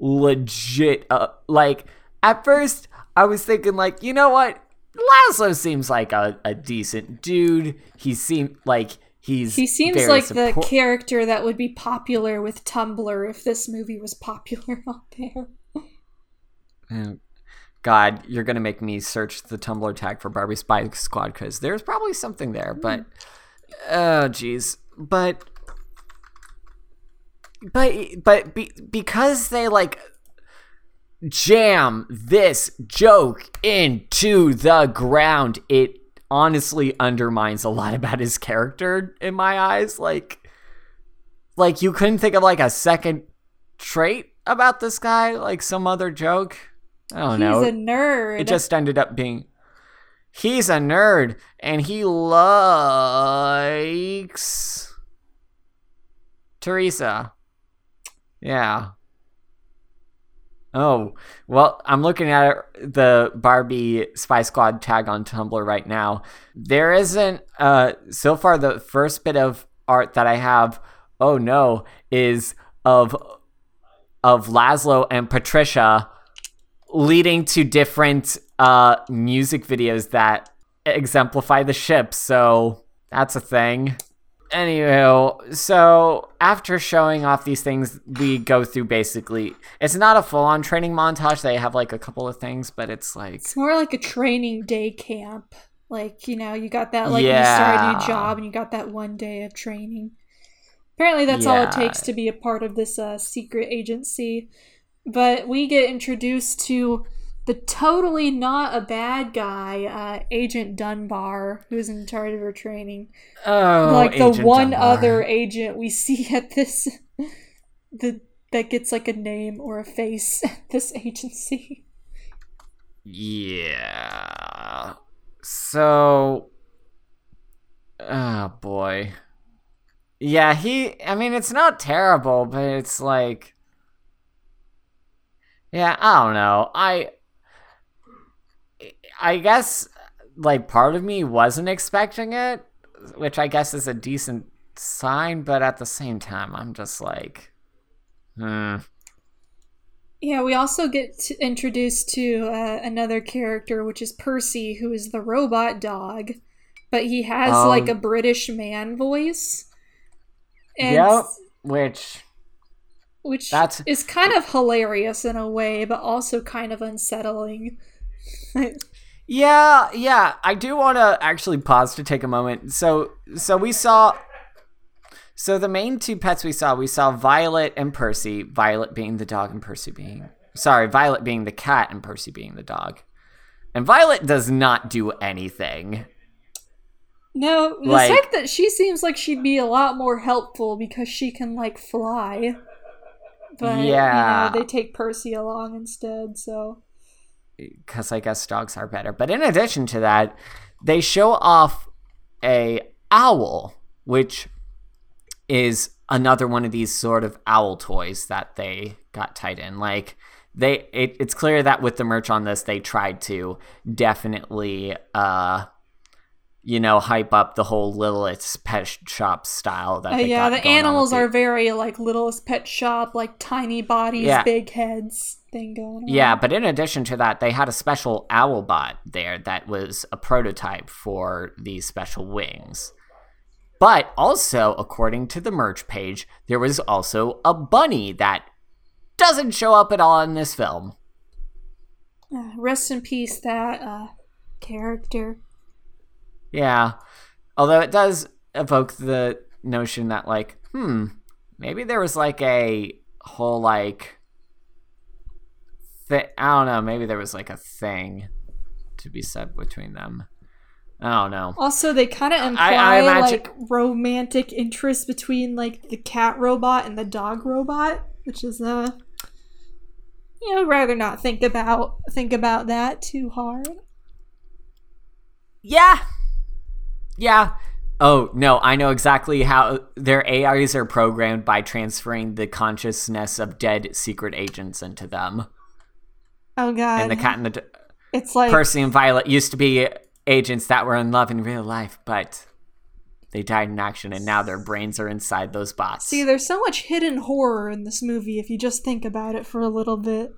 legit. Uh, like, at first, I was thinking, like, you know what? Laszlo seems like a, a decent dude. He seemed like he's He seems like support- the character that would be popular with Tumblr if this movie was popular out there. God, you're going to make me search the Tumblr tag for Barbie Spy Squad because there's probably something there, mm. but oh, geez. But, but, but be, because they, like, jam this joke into the ground, it honestly undermines a lot about his character in my eyes. Like, like you couldn't think of like a second trait about this guy, like some other joke. I don't know. He's a nerd. It just ended up being he's a nerd and he likes Teresa. Yeah. Oh, well, I'm looking at the Barbie Spy Squad tag on Tumblr right now. There isn't, uh, so far the first bit of art that I have, oh no, is of of Laszlo and Patricia leading to different uh, music videos that exemplify the ship. So that's a thing. Anywho, so after showing off these things, we go through basically, it's not a full-on training montage. They have like a couple of things, but it's like, it's more like a training day camp. Like, you know, you got that, like yeah. you start a new job and you got that one day of training. Apparently that's yeah. all it takes to be a part of this uh, secret agency. But we get introduced to the totally not a bad guy, uh, Agent Dunbar, who's in charge of her training. Oh, like the Agent one Dunbar. Other agent we see at this, the that gets like a name or a face at this agency. Yeah. So, oh boy. Yeah, he. I mean, it's not terrible, but it's like, yeah, I don't know. I. I guess, like, part of me wasn't expecting it, which I guess is a decent sign, but at the same time, I'm just like, hmm. Yeah, we also get to introduced to uh, another character, which is Percy, who is the robot dog, but he has, um, like, a British man voice. And yep, which... Which that's... is kind of hilarious in a way, but also kind of unsettling. Yeah, yeah. I do want to actually pause to take a moment. So, so we saw, so the main two pets we saw, we saw Violet and Percy. Violet being the dog and Percy being, sorry, Violet being the cat and Percy being the dog. And Violet does not do anything. No, the like, fact that she seems like she'd be a lot more helpful because she can like fly. But yeah. You know, they take Percy along instead, so. Because I guess dogs are better. But in addition to that, they show off a owl, which is another one of these sort of owl toys that they got tied in. Like they, it, it's clear that with the merch on this, they tried to definitely, uh, you know, hype up the whole Lilith's Pet Shop style. That uh, they yeah, got the animals are the... very like Lilith's Pet Shop, like tiny bodies, yeah. big heads. Thing going on. Yeah, but in addition to that, they had a special owl bot there that was a prototype for these special wings. But also, according to the merch page, there was also a bunny that doesn't show up at all in this film. Uh, rest in peace, that uh, character. Yeah. Although it does evoke the notion that, like, hmm, maybe there was, like, a whole, like, thi- I don't know, maybe there was, like, a thing to be said between them. I don't know. Also, they kind of imply, I, I imagine... like, romantic interest between, like, the cat robot and the dog robot, which is, uh, you know, rather not think about, think about that too hard. Yeah. Yeah. Oh, no, I know exactly how their A Is are programmed by transferring the consciousness of dead secret agents into them. Oh, God. And the cat and the... Do- it's like... Percy and Violet used to be agents that were in love in real life, but they died in action, and now their brains are inside those bots. See, there's so much hidden horror in this movie if you just think about it for a little bit.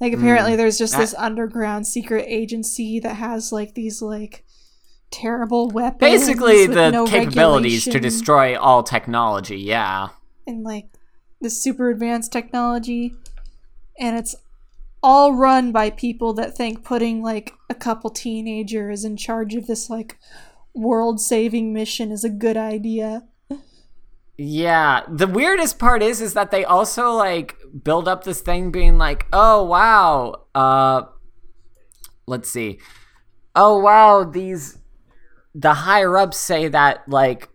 Like, apparently mm, there's just that- this underground secret agency that has, like, these, like... terrible weapons. Basically the no capabilities regulation. To destroy all technology, yeah. And like the super advanced technology. And it's all run by people that think putting like a couple teenagers in charge of this like world-saving mission is a good idea. Yeah. The weirdest part is is that they also like build up this thing being like, oh wow, uh let's see. Oh wow, these the higher-ups say that, like,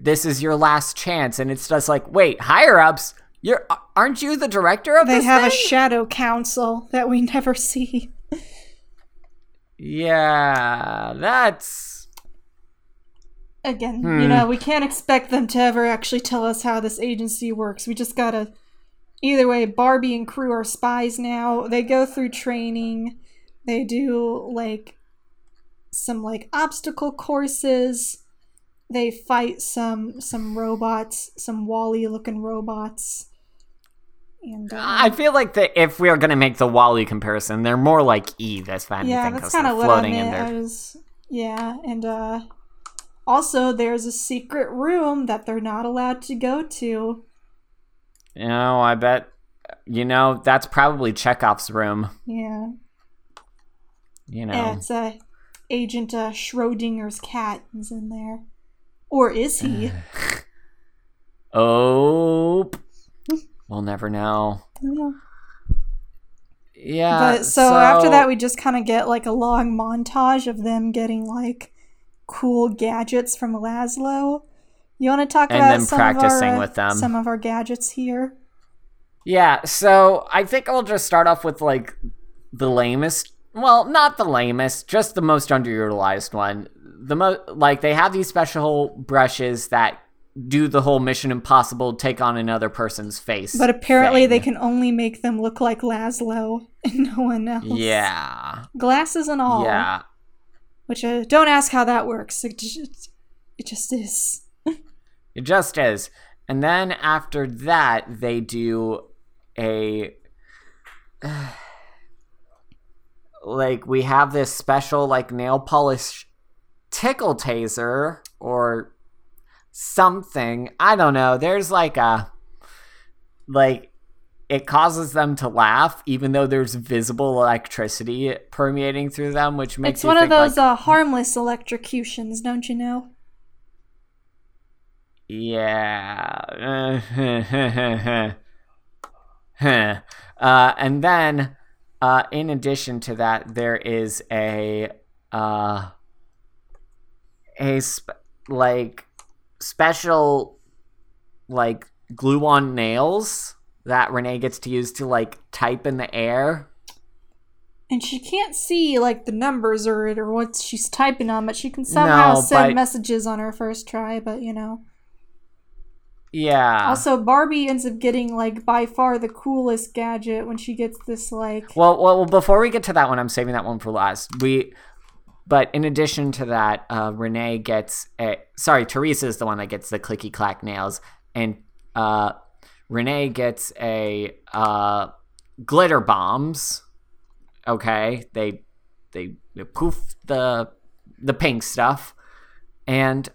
this is your last chance. And it's just like, wait, higher-ups? You're, aren't you the director of they this They have thing? A shadow council that we never see. Yeah, that's... Again, hmm. you know, we can't expect them to ever actually tell us how this agency works. We just gotta... Either way, Barbie and crew are spies now. They go through training. They do, like... some like obstacle courses. They fight some some robots, some WALL-E looking robots. And uh, I feel like that if we are going to make the WALL-E comparison, they're more like Eve as far as yeah, that's kind of floating in there. I was, yeah, and uh, also there's a secret room that they're not allowed to go to. You know, I bet you know that's probably Chekhov's room. Yeah. You know. Yeah, it's a. Uh, Agent uh, Schrodinger's cat is in there. Or is he? Uh, oh. We'll never know. Yeah. yeah but so, so after that, we just kind of get like a long montage of them getting like cool gadgets from Laszlo. You want to talk and about then some, practicing of our, with them. some of our gadgets here? Yeah. So I think I'll just start off with like the lamest. Well, not the lamest, just the most underutilized one. The mo- Like, they have these special brushes that do the whole Mission Impossible take on another person's face. But apparently thing. They can only make them look like Laszlo and no one else. Yeah. Glasses and all. Yeah. Which, uh, don't ask how that works. It just, it just is. It just is. And then after that, they do a... Uh, Like, we have this special, like, nail polish tickle taser or something. I don't know. There's, like, a... Like, it causes them to laugh, even though there's visible electricity permeating through them, which makes it's you think, It's one of those like, uh, harmless electrocutions, don't you know? Yeah. uh, and then... Uh, in addition to that, there is a, uh, a sp- like special, like glue-on nails that Renee gets to use to like type in the air, and she can't see like the numbers or or what she's typing on, but she can somehow no, send but... messages on her first try. But you know. Yeah. Also, Barbie ends up getting, like, by far the coolest gadget when she gets this, like... Well, well, before we get to that one, I'm saving that one for last. We, But in addition to that, uh, Renee gets... A, sorry, Teresa is the one that gets the clicky-clack nails. And uh, Renee gets a uh, glitter bombs. Okay? They, they they poof the the pink stuff. And...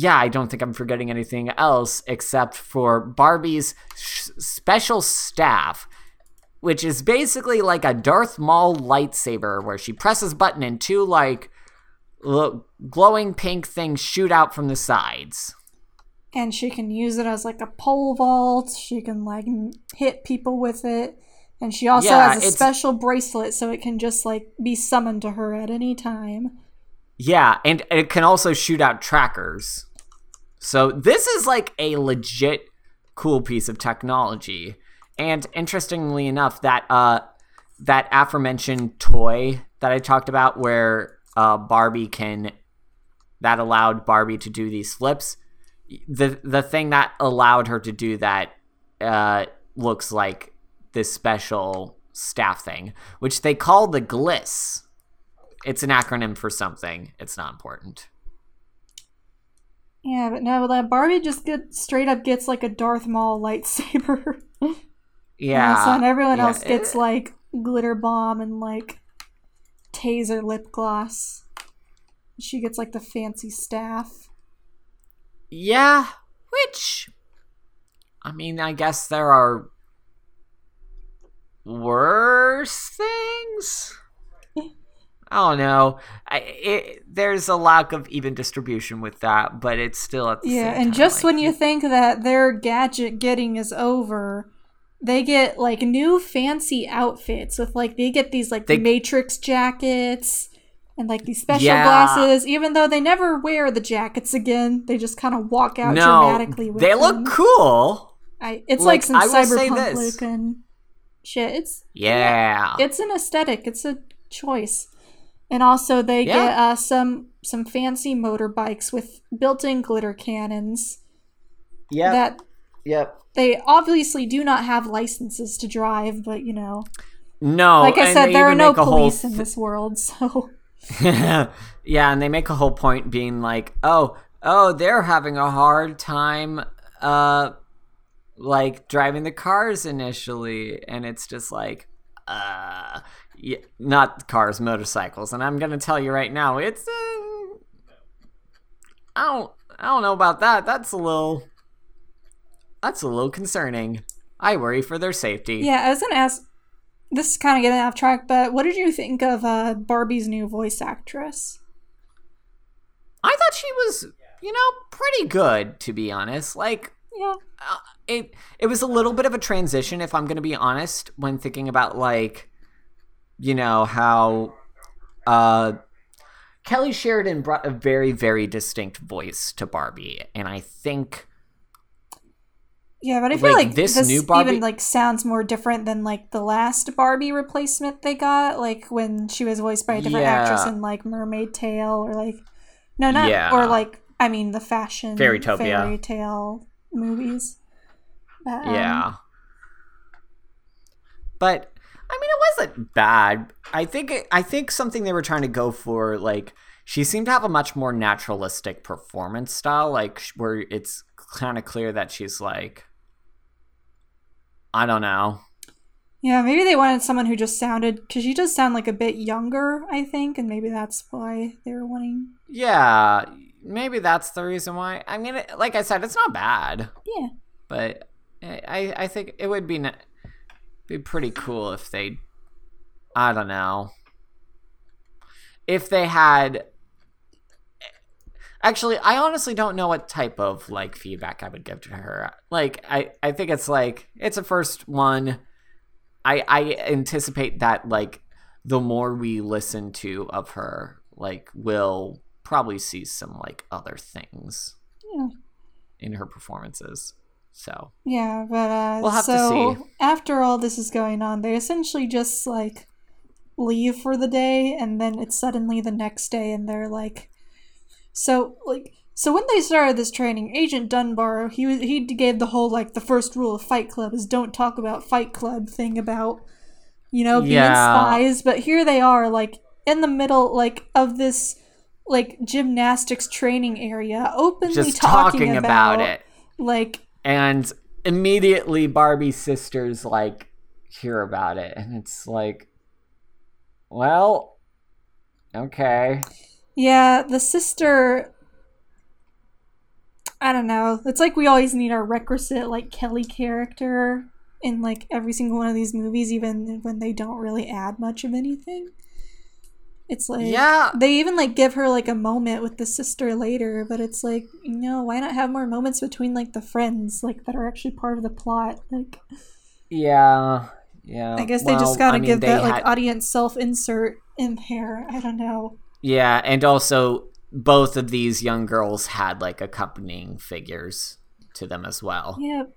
yeah, I don't think I'm forgetting anything else except for Barbie's sh- special staff, which is basically like a Darth Maul lightsaber where she presses button and two, like, lo- glowing pink things shoot out from the sides. And she can use it as, like, a pole vault. She can, like, hit people with it. And she also yeah, has a special bracelet so it can just, like, be summoned to her at any time. Yeah, and it can also shoot out trackers. So this is, like, a legit cool piece of technology. And interestingly enough, that uh, that aforementioned toy that I talked about where uh, Barbie can... that allowed Barbie to do these flips... The the thing that allowed her to do that uh, looks like this special staff thing, which they call the Gliss. It's an acronym for something. It's not important. Yeah, but no, that Barbie just get, straight up gets like a Darth Maul lightsaber. Yeah. So and everyone yeah, else gets it, like glitter bomb and like taser lip gloss. She gets like the fancy staff. Yeah, which, I mean, I guess there are worse things? I don't know. I, it, there's a lack of even distribution with that, but it's still at the yeah, same time. Yeah, and just like, when you think that their gadget getting is over, they get, like, new fancy outfits with, like, they get these, like, they, Matrix jackets. And, like, these special yeah. glasses, even though they never wear the jackets again, they just kind of walk out no, dramatically with they them. Look cool. I, it's like, like some cyberpunk look and shit. It's, yeah. yeah. It's an aesthetic. It's a choice. And also they yeah. get uh, some some fancy motorbikes with built-in glitter cannons. Yep. That yep. They obviously do not have licenses to drive, but, you know. No. Like I said, there are no police th- in this world, so... yeah, and they make a whole point being like, oh, oh, they're having a hard time, uh, like, driving the cars initially. And it's just like, uh, yeah, not cars, motorcycles. And I'm going to tell you right now, it's, uh, I don't, I don't know about that. That's a little, that's a little concerning. I worry for their safety. Yeah, I was going to ask. This is kind of getting off track, but what did you think of uh, Barbie's new voice actress? I thought she was, you know, pretty good, to be honest. Like, yeah. uh, it it was a little bit of a transition, if I'm going to be honest, when thinking about, like, you know, how uh, Kelly Sheridan brought a very, very distinct voice to Barbie. And I think... Yeah, but I feel like, like this, this new Barbie even like sounds more different than like the last Barbie replacement they got, like when she was voiced by a different yeah. actress in like Mermaid Tale or like no, not yeah. or like I mean the fashion Fairytopia. Fairy tale movies. But, um, yeah, but I mean it wasn't bad. I think it, I think something they were trying to go for, like she seemed to have a much more naturalistic performance style, like where it's kind of clear that she's like. I don't know. Yeah, maybe they wanted someone who just sounded... Because she does sound, like, a bit younger, I think. And maybe that's why they were wanting... Yeah, maybe that's the reason why. I mean, like I said, it's not bad. Yeah. But I I think it would be, be pretty cool if they... I don't know. If they had... Actually, I honestly don't know what type of, like, feedback I would give to her. Like, I, I think it's, like, it's a first one. I I anticipate that, like, the more we listen to of her, like, we'll probably see some, like, other things yeah. in her performances. So. Yeah, but, uh, we'll have so to see. After all this is going on, they essentially just, like, leave for the day, and then it's suddenly the next day, and they're, like... So, like, so when they started this training, Agent Dunbar, he was, he gave the whole, like, the first rule of Fight Club is don't talk about Fight Club thing about, you know, being yeah. spies. But here they are, like, in the middle, like, of this, like, gymnastics training area, openly just talking, talking about, about it. Like, and immediately Barbie's sisters, like, hear about it. And it's like, well, okay. Yeah, the sister I don't know. It's like we always need our requisite, like, Kelly character in, like, every single one of these movies, even when they don't really add much of anything. It's like, yeah, they even, like, give her, like, a moment with the sister later, but it's like, you know, why not have more moments between, like, the friends, like, that are actually part of the plot? Like, yeah, yeah. I guess well, they just gotta I mean, give that, had... like, audience self-insert in there. I don't know. Yeah, and also, both of these young girls had, like, accompanying figures to them as well. Yep.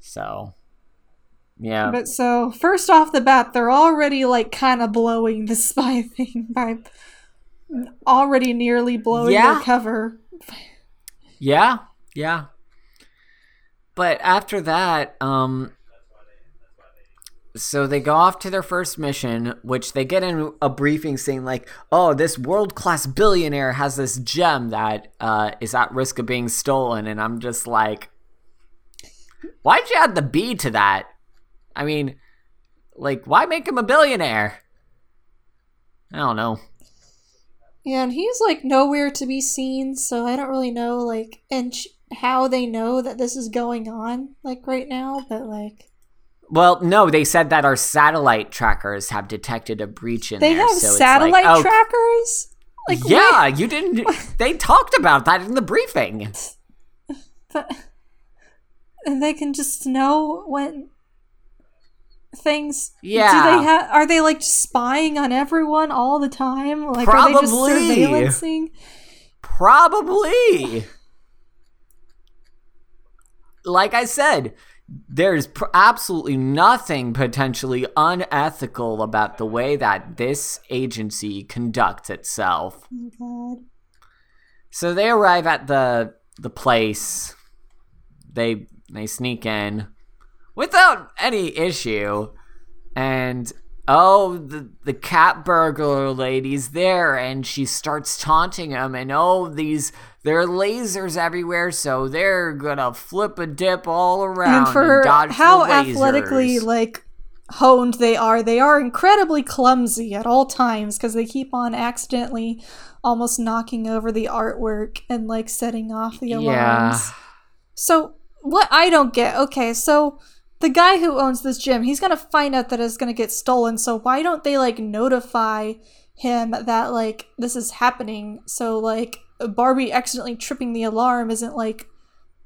So... yeah. But so, first off the bat, they're already, like, kind of blowing the spy thing by already nearly blowing yeah. their cover. Yeah, yeah. But after that, um, so they go off to their first mission, which they get in a briefing saying, like, oh, this world-class billionaire has this gem that uh, is at risk of being stolen. And I'm just like, why'd you add the B to that? I mean, like, why make him a billionaire? I don't know. Yeah, and he's, like, nowhere to be seen, so I don't really know, like, and sh- how they know that this is going on, like, right now, but, like... Well, no, they said that our satellite trackers have detected a breach in they there, so satellite it's like... They have satellite trackers? Like, yeah, wait. you didn't... What? They talked about that in the briefing. But... and they can just know when... things yeah do they have are they like spying on everyone all the time, like probably. Are they just surveillancing? Probably like I said, there's pr- absolutely nothing potentially unethical about the way that this agency conducts itself. Oh God. So they arrive at the the place, they they sneak in without any issue, and oh, the the cat burglar lady's there, and she starts taunting him, and oh, these there are lasers everywhere, so they're gonna flip a dip all around and, for and dodge how the lasers. Athletically like honed they are, they are incredibly clumsy at all times because they keep on accidentally almost knocking over the artwork and like setting off the alarms. Yeah. So what I don't get, okay, so. The guy who owns this gym, he's gonna find out that it's gonna get stolen, so why don't they, like, notify him that, like, this is happening? So, like, Barbie accidentally tripping the alarm isn't, like,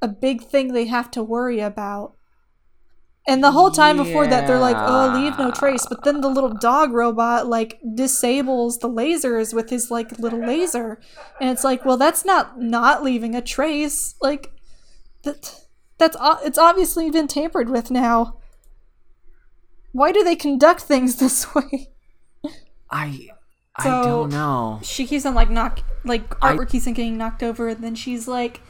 a big thing they have to worry about. And the whole time yeah. before that, they're like, oh, leave no trace. But then the little dog robot, like, disables the lasers with his, like, little laser. And it's like, well, that's not not leaving a trace. Like, that... That's it's obviously been tampered with now. Why do they conduct things this way? I I so don't know. She keeps on like knock like artwork I, keeps on getting knocked over, and then she's like,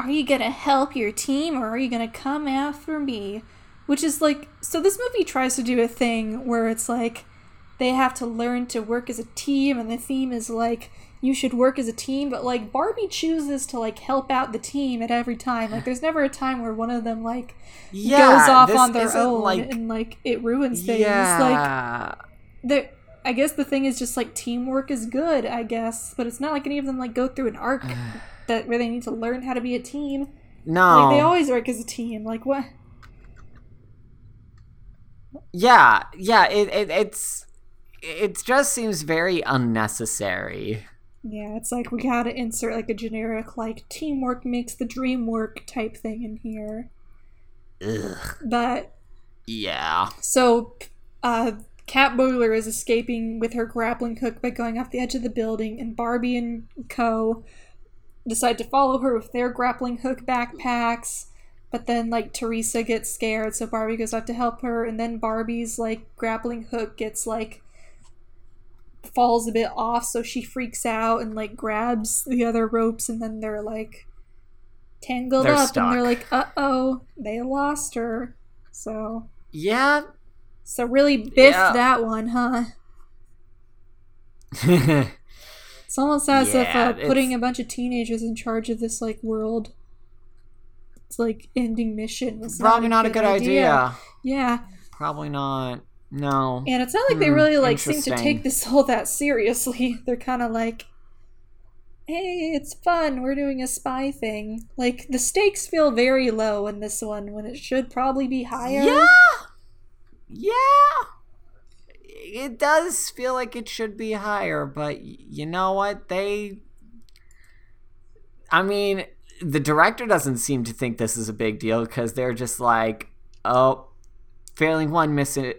"Are you gonna help your team, or are you gonna come after me?" Which is like, so this movie tries to do a thing where it's like they have to learn to work as a team, and the theme is like, you should work as a team, but, like, Barbie chooses to, like, help out the team at every time. Like, there's never a time where one of them, like, yeah, goes off on their own like, and, like, it ruins things. Yeah. Like, I guess the thing is just, like, teamwork is good, I guess, but it's not like any of them, like, go through an arc that where they need to learn how to be a team. No. Like, they always work as a team. Like, what? Yeah, yeah, it, it it's it just seems very unnecessary. Yeah, it's like we gotta insert like a generic like teamwork makes the dream work type thing in here. Ugh. But yeah. So, uh, Cat Burglar is escaping with her grappling hook by going off the edge of the building, and Barbie and Co. decide to follow her with their grappling hook backpacks. But then like Teresa gets scared, so Barbie goes off to help her, and then Barbie's like grappling hook gets like. Falls a bit off, so she freaks out and like grabs the other ropes, and then they're like tangled they're up stuck. And they're like, uh-oh, they lost her. So yeah, so really biffed yeah. that one, huh? It's almost as yeah, if uh, putting a bunch of teenagers in charge of this like world, it's like ending mission was probably not, not a good, good idea. idea yeah probably not No. And it's not like they really, like, seem to take this all that seriously. They're kind of like, hey, it's fun, we're doing a spy thing. Like, the stakes feel very low in this one when it should probably be higher. Yeah! Yeah! It does feel like it should be higher, but you know what? They... I mean, the director doesn't seem to think this is a big deal because they're just like, oh, failing one mission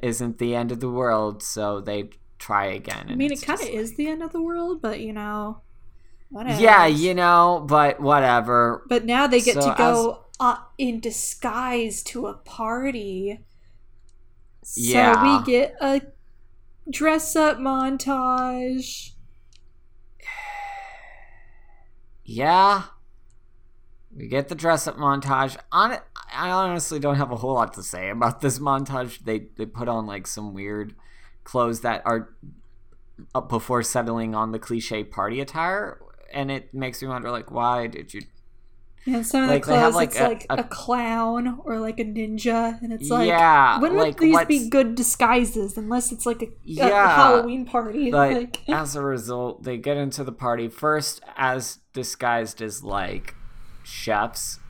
isn't the end of the world, so they try again. I mean, it kind of like... is the end of the world, but, you know, whatever. Yeah, you know, but whatever. But now they get so to go was... uh, in disguise to a party. Yeah. So we get a dress-up montage. Yeah, we get the dress-up montage. On it, I honestly don't have a whole lot to say about this montage. They they put on like some weird clothes that are up before settling on the cliche party attire, and it makes me wonder, like, why did you? Yeah, some of like, the clothes have, like, it's a, like a, a clown or like a ninja, and it's like, yeah, when would like, these what's... be good disguises? Unless it's like a, yeah, a Halloween party. But like... as a result, they get into the party first as disguised as like chefs,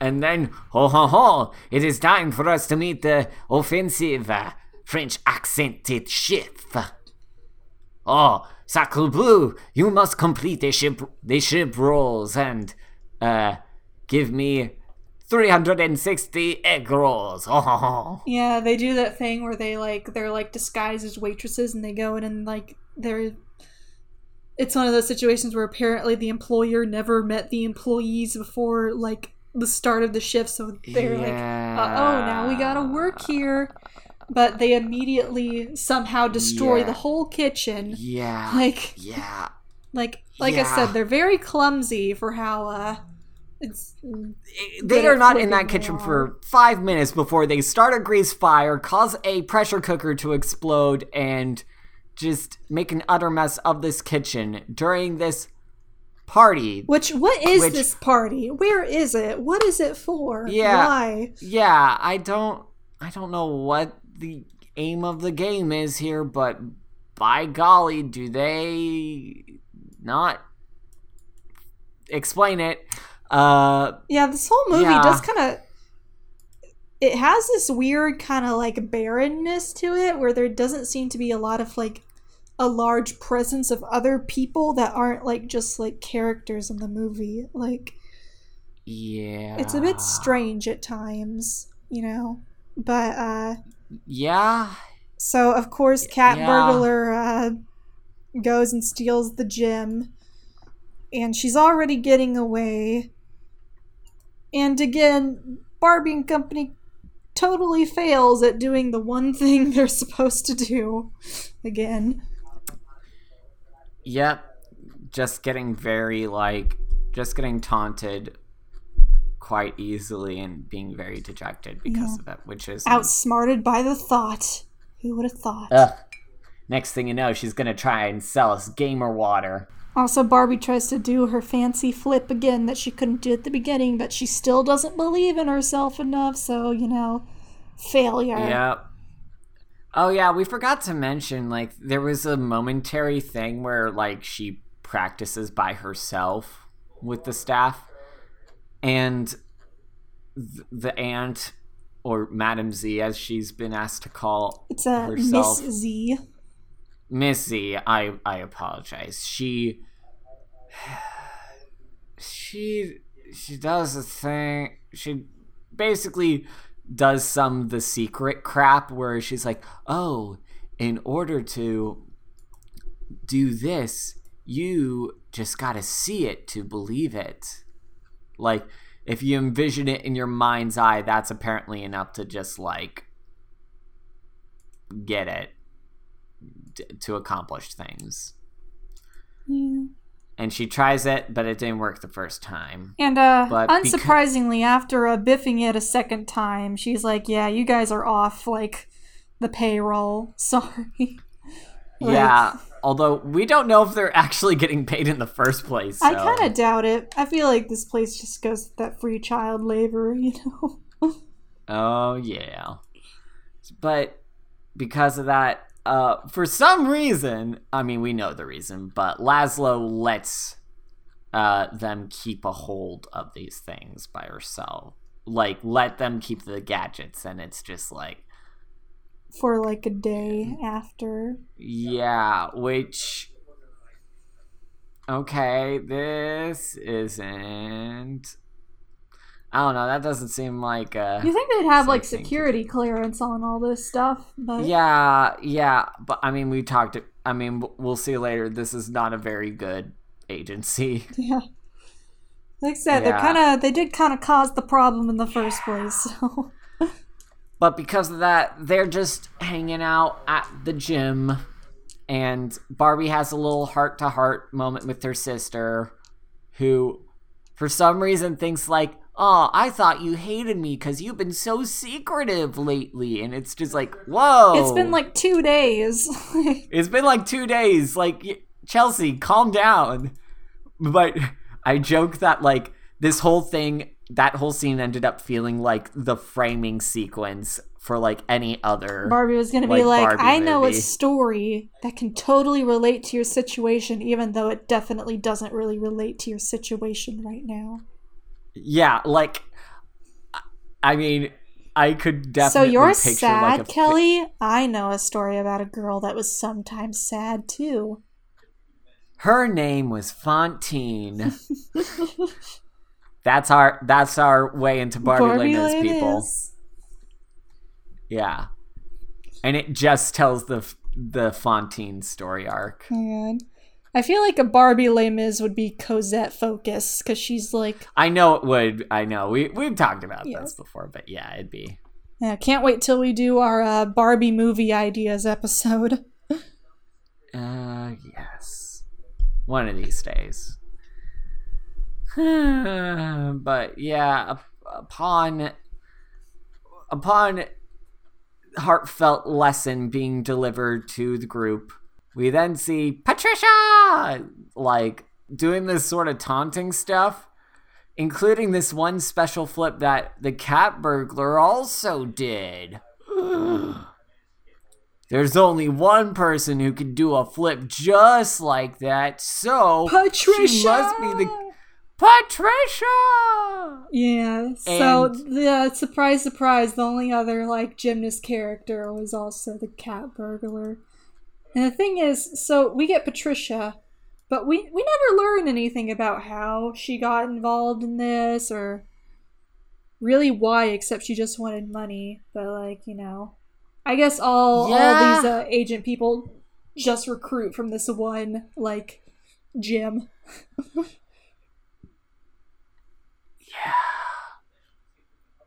and then ho ho ho! It is time for us to meet the offensive uh, French accented chef. Oh, sacre bleu! You must complete the ship, the ship rolls and. Uh, give me three hundred sixty egg rolls. Oh. Yeah, they do that thing where they like they're like disguised as waitresses and they go in and like they're. It's one of those situations where apparently the employer never met the employees before like the start of the shift, so they're yeah. like, oh, now we gotta work here. But they immediately somehow destroy yeah. the whole kitchen. Yeah. Like. Yeah. Like, like yeah. I said, they're very clumsy for how uh, it's. They are not in that kitchen for five minutes before they start a grease fire, cause a pressure cooker to explode, and just make an utter mess of this kitchen during this party. Which what is which, this party? Where is it? What is it for? Yeah, why? Yeah, I don't, I don't know what the aim of the game is here, but by golly, do they. Not explain it. Uh, yeah, this whole movie yeah. does kind of. It has this weird kind of like barrenness to it, where there doesn't seem to be a lot of like a large presence of other people that aren't like just like characters in the movie. Like, yeah, it's a bit strange at times, you know. But uh, yeah. So of course, cat yeah. burglar. Uh, goes and steals the gem, and she's already getting away, and again Barbie and company totally fails at doing the one thing they're supposed to do again. Yep, just getting very like just getting taunted quite easily and being very dejected because yeah. of it, which is outsmarted by the thought. Who would have thought? Ugh. Next thing you know, she's going to try and sell us gamer water. Also, Barbie tries to do her fancy flip again that she couldn't do at the beginning, but she still doesn't believe in herself enough, so, you know, failure. Yep. Oh, yeah, we forgot to mention, like, there was a momentary thing where, like, she practices by herself with the staff, and th- the aunt, or Madam Z, as she's been asked to call it's a herself. Miss Z. Missy, I I apologize. She she she does a thing. She basically does some the secret crap where she's like, "Oh, in order to do this, you just got to see it to believe it." Like if you envision it in your mind's eye, that's apparently enough to just like get it. To accomplish things. Yeah. And she tries it, but it didn't work the first time. And uh, but unsurprisingly, because- after uh, biffing it a second time, she's like, yeah, you guys are off, like, the payroll. Sorry. Like, yeah, although we don't know if they're actually getting paid in the first place. So. I kind of doubt it. I feel like this place just goes with that free child labor, you know? Oh, yeah. But because of that, Uh, for some reason, I mean, we know the reason, but Laszlo lets uh, them keep a hold of these things by herself. Like, let them keep the gadgets, and it's just like... For, like, a day after. Yeah, which... Okay, this isn't... I don't know, that doesn't seem like a... You think they'd have, like, security clearance on all this stuff, but... Yeah, yeah, but, I mean, we talked... I mean, we'll see later, this is not a very good agency. Yeah. Like I said, yeah. they kind of they did kind of cause the problem in the first yeah. place, so... But because of that, they're just hanging out at the gym, and Barbie has a little heart-to-heart moment with her sister, who, for some reason, thinks, like, oh, I thought you hated me because you've been so secretive lately. And it's just like, whoa. It's been like two days. It's been like two days. Like, Chelsea, calm down. But I joke that, like, this whole thing, that whole scene ended up feeling like the framing sequence for, like, any other. Barbie was going to be like, Barbie I know movie. A story that can totally relate to your situation, even though it definitely doesn't really relate to your situation right now. Yeah, like, I mean, I could definitely. So you're picture sad, like a Kelly? Fi- I know a story about a girl that was sometimes sad too. Her name was Fontaine. That's our that's our way into Barbie Lynda's people. Yeah, and it just tells the the Fontaine story arc. Man. I feel like a Barbie Les Mis would be Cosette focused because she's like... I know it would. I know. We, we've talked about yeah. this before, but yeah, it'd be... Yeah, can't wait till we do our uh, Barbie movie ideas episode. uh, yes. One of these days. But yeah, upon... Upon heartfelt lesson being delivered to the group, we then see Patricia, like, doing this sort of taunting stuff, including this one special flip that the cat burglar also did. There's only one person who can do a flip just like that, so Patricia! She must be the... Patricia! Yeah, so, and... yeah, surprise, surprise, the only other, like, gymnast character was also the cat burglar. And the thing is, so we get Patricia, but we, we never learn anything about how she got involved in this or really why, except she just wanted money. But, like, you know, I guess all, yeah. all these uh, agent people just recruit from this one, like, gym. yeah.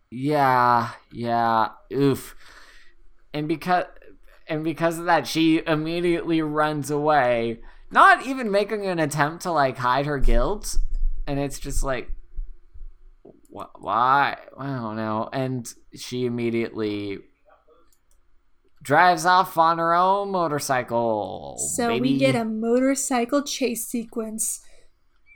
Yeah. Yeah. Oof. And because... And because of that, she immediately runs away, not even making an attempt to, like, hide her guilt. And it's just like, wh- why? I don't know. And she immediately drives off on her own motorcycle. So baby. We get a motorcycle chase sequence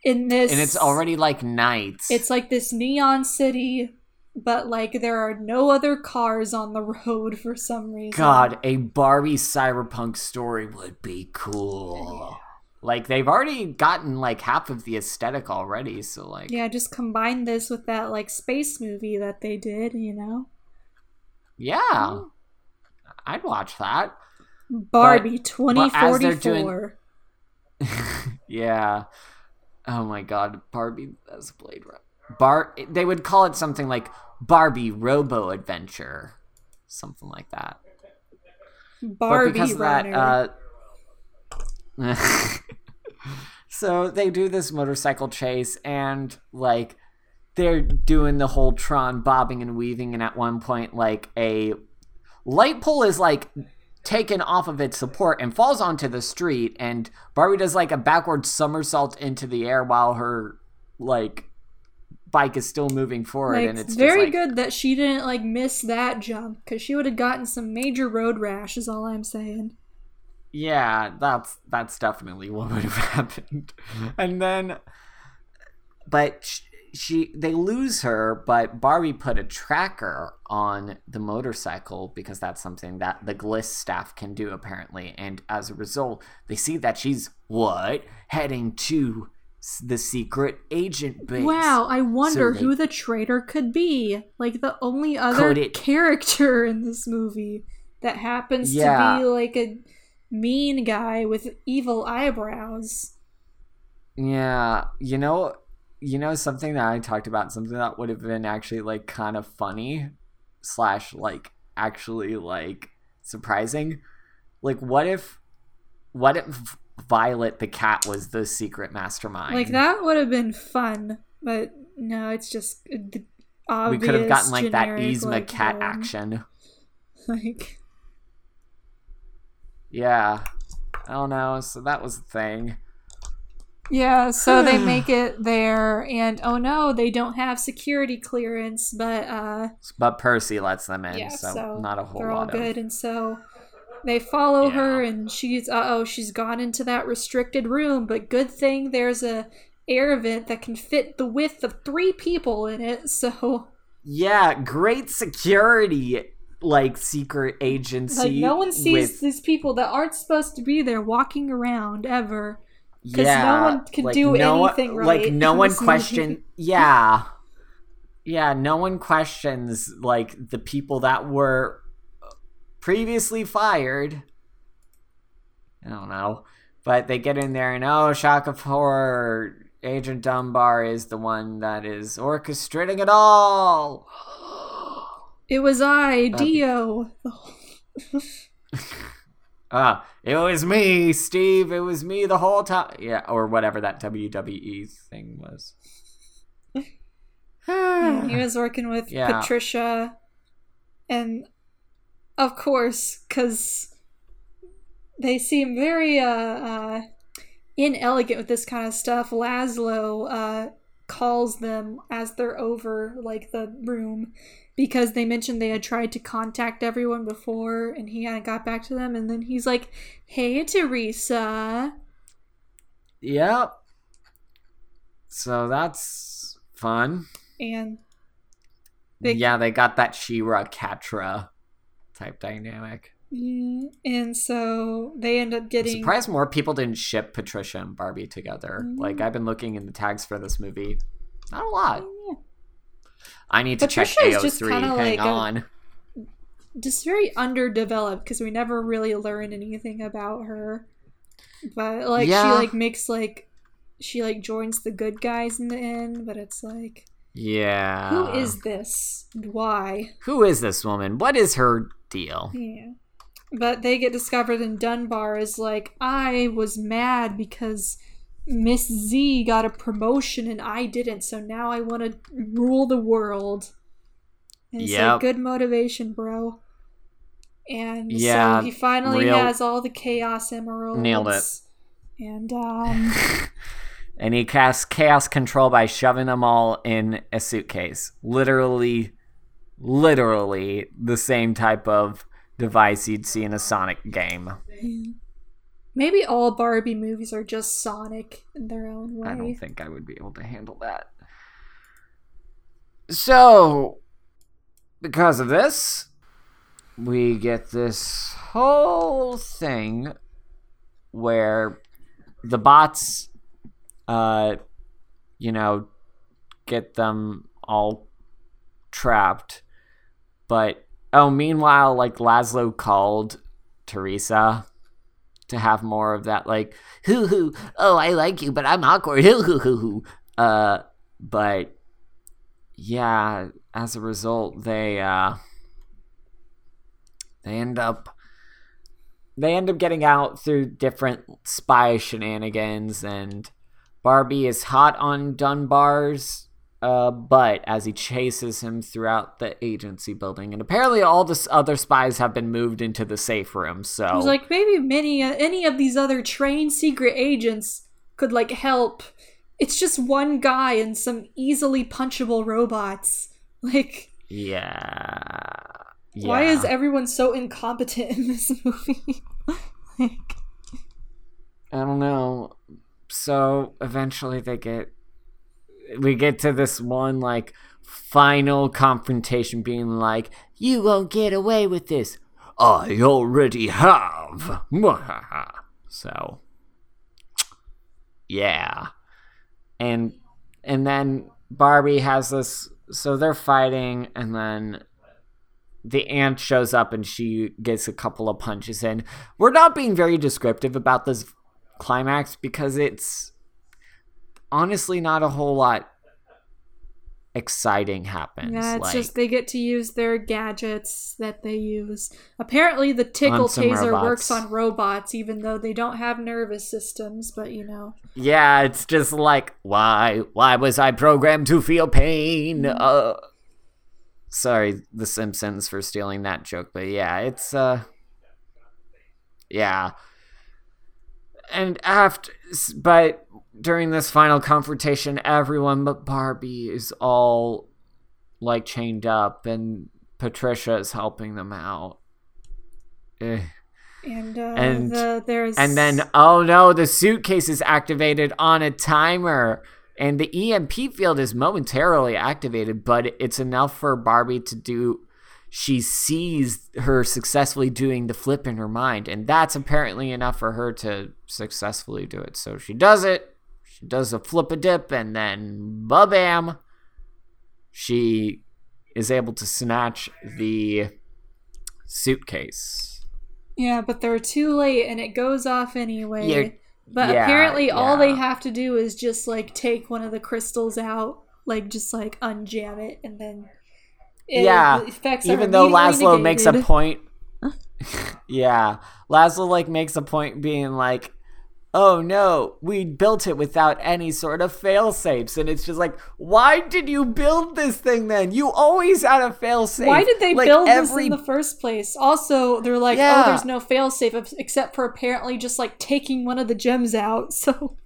in this. And it's already, like, night. It's like this neon city. But, like, there are no other cars on the road for some reason. God, a Barbie cyberpunk story would be cool. Yeah. Like, they've already gotten, like, half of the aesthetic already, so, like... Yeah, just combine this with that, like, space movie that they did, you know? Yeah. Oh. I'd watch that. Barbie but, twenty forty-four. But doing... yeah. Oh, my God. Barbie as Blade Runner. Bar they would call it something like Barbie Robo Adventure, something like that. Barbie but because of that, Runner. Uh, so they do this motorcycle chase, and like they're doing the whole Tron bobbing and weaving, and at one point, like a light pole is like taken off of its support and falls onto the street, and Barbie does like a backward somersault into the air while her like. Bike is still moving forward, like, and it's very just, like, good that she didn't like miss that jump because she would have gotten some major road rash is all I'm saying. Yeah, that's that's definitely what would have happened. And then but she they lose her, but Barbie put a tracker on the motorcycle because that's something that the G L S S staff can do apparently. And as a result, they see that she's what heading to the secret agent base. Wow, I wonder so they, who the traitor could be. Like the only other it, character in this movie that happens yeah. to be like a mean guy with evil eyebrows. Yeah, you know, you know something that I talked about, something that would have been actually like kind of funny slash like actually like surprising. Like what if what if Violet the cat was the secret mastermind? Like that would have been fun, but no, it's just the obvious. We could have gotten like generic, that Yzma like, cat um, action. Like yeah, I don't know. So that was the thing. Yeah, so they make it there, and oh no, they don't have security clearance, but uh, but Percy lets them in, yeah, so, so not a whole they're lot. They're all good, of... and so they follow yeah. her, and she's uh oh, she's gone into that restricted room. But good thing there's a air vent that can fit the width of three people in it. So yeah, great security. Like secret agency. Like no one sees with... these people that aren't supposed to be there walking around ever. Because yeah, no one can like do no, anything right. Like no one questions. Yeah. Yeah, no one questions like the people that were previously fired. I don't know. But they get in there and oh, shock of horror. Agent Dunbar is the one that is orchestrating it all. It was I, Dio. Ah, uh, it was me, Steve. It was me the whole time. Yeah, or whatever that W W E thing was. yeah, he was working with yeah. Patricia, and of course, because they seem very uh, uh, inelegant with this kind of stuff. Laszlo uh, calls them as they're over like the room. Because they mentioned they had tried to contact everyone before, and he hadn't got back to them. And then he's like, "Hey, Teresa." Yep. So that's fun. And they, yeah, they got that She-Ra, Catra type dynamic. And so they end up getting. I'm surprised more people didn't ship Patricia and Barbie together. Mm-hmm. Like I've been looking in the tags for this movie, not a lot. Yeah. I need to Patricia check A O three. Hang like on. A, just very underdeveloped because we never really learn anything about her. But like yeah. she like makes like she like joins the good guys in the end, but it's like yeah, who is this? Why? Who is this woman? What is her deal? Yeah. But they get discovered, and Dunbar is like, I was mad because Miss Z got a promotion and I didn't, so now I want to rule the world. And it's yep. like, good motivation, bro. And yeah, so he finally real... has all the Chaos Emeralds. Nailed it. And, um... and he casts Chaos Control by shoving them all in a suitcase. Literally, literally the same type of device you'd see in a Sonic game. Yeah. Maybe all Barbie movies are just Sonic in their own way. I don't think I would be able to handle that. So, because of this, we get this whole thing where the bots, uh, you know, get them all trapped. But, oh, meanwhile, like, Laszlo called Teresa to have more of that, like, hoo hoo, oh, I like you, but I'm awkward, hoo hoo hoo hoo. Uh, but, yeah, as a result, they, uh, they end up, they end up getting out through different spy shenanigans, and Barbie is hot on Dunbar's uh, butt as he chases him throughout the agency building, and apparently all the other spies have been moved into the safe room. So I was like, maybe many uh, any of these other trained secret agents could like help. It's just one guy and some easily punchable robots. Like, yeah, yeah. Why is everyone so incompetent in this movie? Like, I don't know. So eventually they get we get to this one, like, final confrontation being like, you won't get away with this. I already have. So, yeah. And and then Barbie has this, so they're fighting, and then the aunt shows up and she gets a couple of punches in. We're not being very descriptive about this climax because it's honestly not a whole lot exciting happens. Yeah, it's like, just they get to use their gadgets that they use. Apparently the tickle taser robots. Works on robots, even though they don't have nervous systems, but you know. Yeah, it's just like, why why was I programmed to feel pain? Uh sorry, The Simpsons, for stealing that joke, but yeah, it's uh yeah. And after, but during this final confrontation, everyone but Barbie is all like chained up, and Patricia is helping them out. Ugh. And uh, and the, there's and then oh no, the suitcase is activated on a timer, and the E M P field is momentarily activated, but it's enough for Barbie to do. She sees her successfully doing the flip in her mind, and that's apparently enough for her to successfully do it. So she does it. She does a flip a dip, and then ba-bam, she is able to snatch the suitcase. Yeah, but they're too late, and it goes off anyway. You're, but yeah, apparently yeah. all they have to do is just, like, take one of the crystals out, like, just, like, unjam it, and then... It yeah, even though Laszlo negated. makes a point. yeah, Laszlo like makes a point being like, "Oh no, we built it without any sort of fail safes," and it's just like, "Why did you build this thing then? You always had a fail safe. Why did they like, build every... this in the first place?" Also, they're like, yeah. "Oh, there's no fail safe except for apparently just like taking one of the gems out." So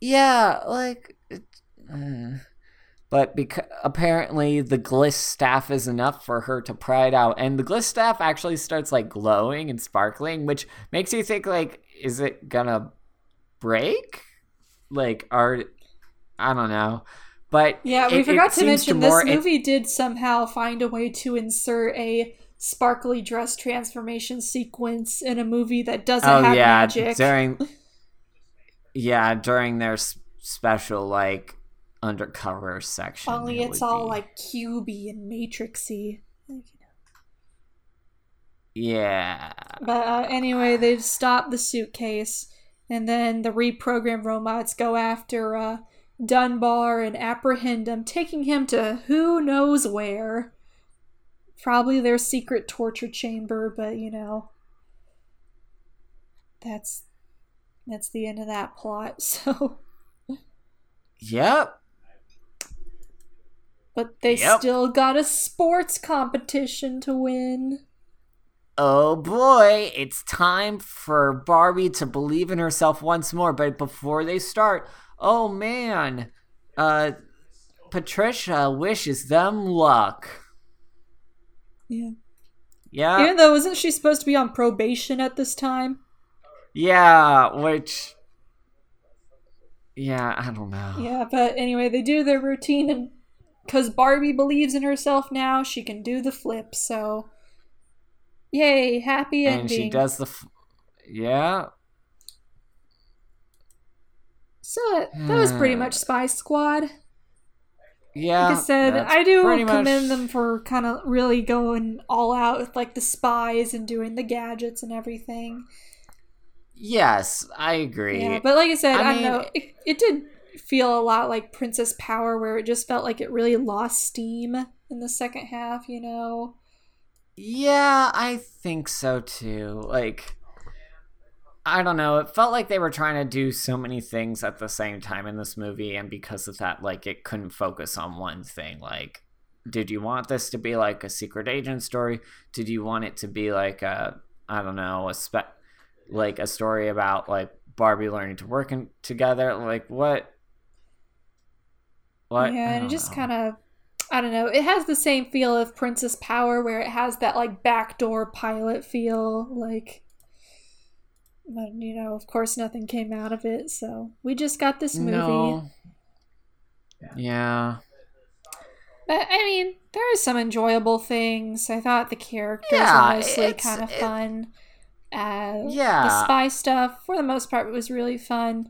yeah, like. It, uh... But because apparently the Gliss staff is enough for her to pry it out. And the Gliss staff actually starts, like, glowing and sparkling, which makes you think, like, is it gonna break? Like, are... I don't know. But yeah, we it, forgot it to mention to this movie in- did somehow find a way to insert a sparkly dress transformation sequence in a movie that doesn't oh, have yeah, magic. During, yeah, during their s- special, like... undercover section. Only it's all be. like cubey and matrixy. Yeah. But uh, anyway, they've stopped the suitcase, and then the reprogrammed robots go after uh, Dunbar and apprehend him, taking him to who knows where. Probably their secret torture chamber, but you know, that's that's the end of that plot. So. Yep. But they yep. still got a sports competition to win. Oh boy, it's time for Barbie to believe in herself once more. But before they start, oh man, uh, Patricia wishes them luck. Yeah. Yeah. Even though, isn't she supposed to be on probation at this time? Yeah, which... Yeah, I don't know. Yeah, but anyway, they do their routine, and... Because Barbie believes in herself now, she can do the flip, so... Yay, happy ending. And she does the... F- yeah. So, that was pretty much Spy Squad. Yeah. Like I said, I do commend much... them for kind of really going all out with, like, the spies and doing the gadgets and everything. Yes, I agree. Yeah, but like I said, I, I mean, don't know. It, it did... feel a lot like Princess Power, where it just felt like it really lost steam in the second half, you know? Yeah, I think so too. Like, I don't know. It felt like they were trying to do so many things at the same time in this movie, and because of that, like, it couldn't focus on one thing. Like, did you want this to be like a secret agent story? Did you want it to be like a, I don't know, a spe- like a story about like Barbie learning to work in- together? Like, what? What? Yeah, and it just kind of, I don't know. It has the same feel of Princess Power, where it has that like backdoor pilot feel, like, but you know, of course, nothing came out of it. So we just got this movie. No. Yeah. Yeah. But, I mean, there are some enjoyable things. I thought the characters yeah, were mostly kind of fun. Uh, yeah. The spy stuff, for the most part, it was really fun.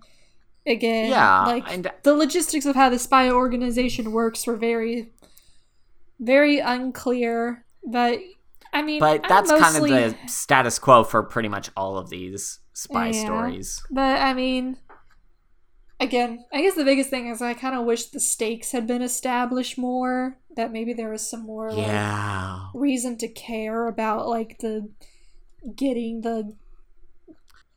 Again, yeah, like, and the logistics of how the spy organization works were very, very unclear. But, I mean, But I'm that's mostly... kind of the status quo for pretty much all of these spy yeah, stories. But, I mean... Again, I guess the biggest thing is I kind of wish the stakes had been established more, that maybe there was some more like, yeah. reason to care about like the getting the...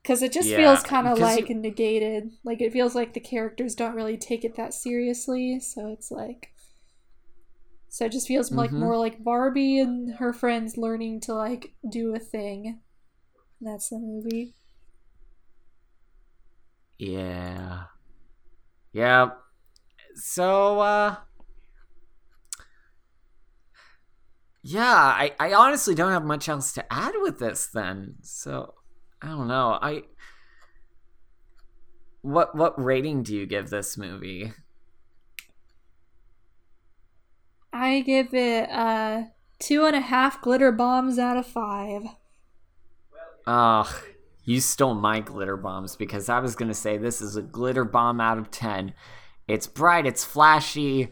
Because it just yeah. feels kind of like it... negated. Like it feels like the characters don't really take it that seriously. So it's like... So it just feels mm-hmm. like more like Barbie and her friends learning to like do a thing. That's the movie. Yeah. Yeah, so, uh, yeah, I, I honestly don't have much else to add with this then, so, I don't know, I, what, what rating do you give this movie? I give it, uh, two and a half glitter bombs out of five. Ugh. You stole my glitter bombs because I was going to say this is a glitter bomb out of ten. It's bright, it's flashy,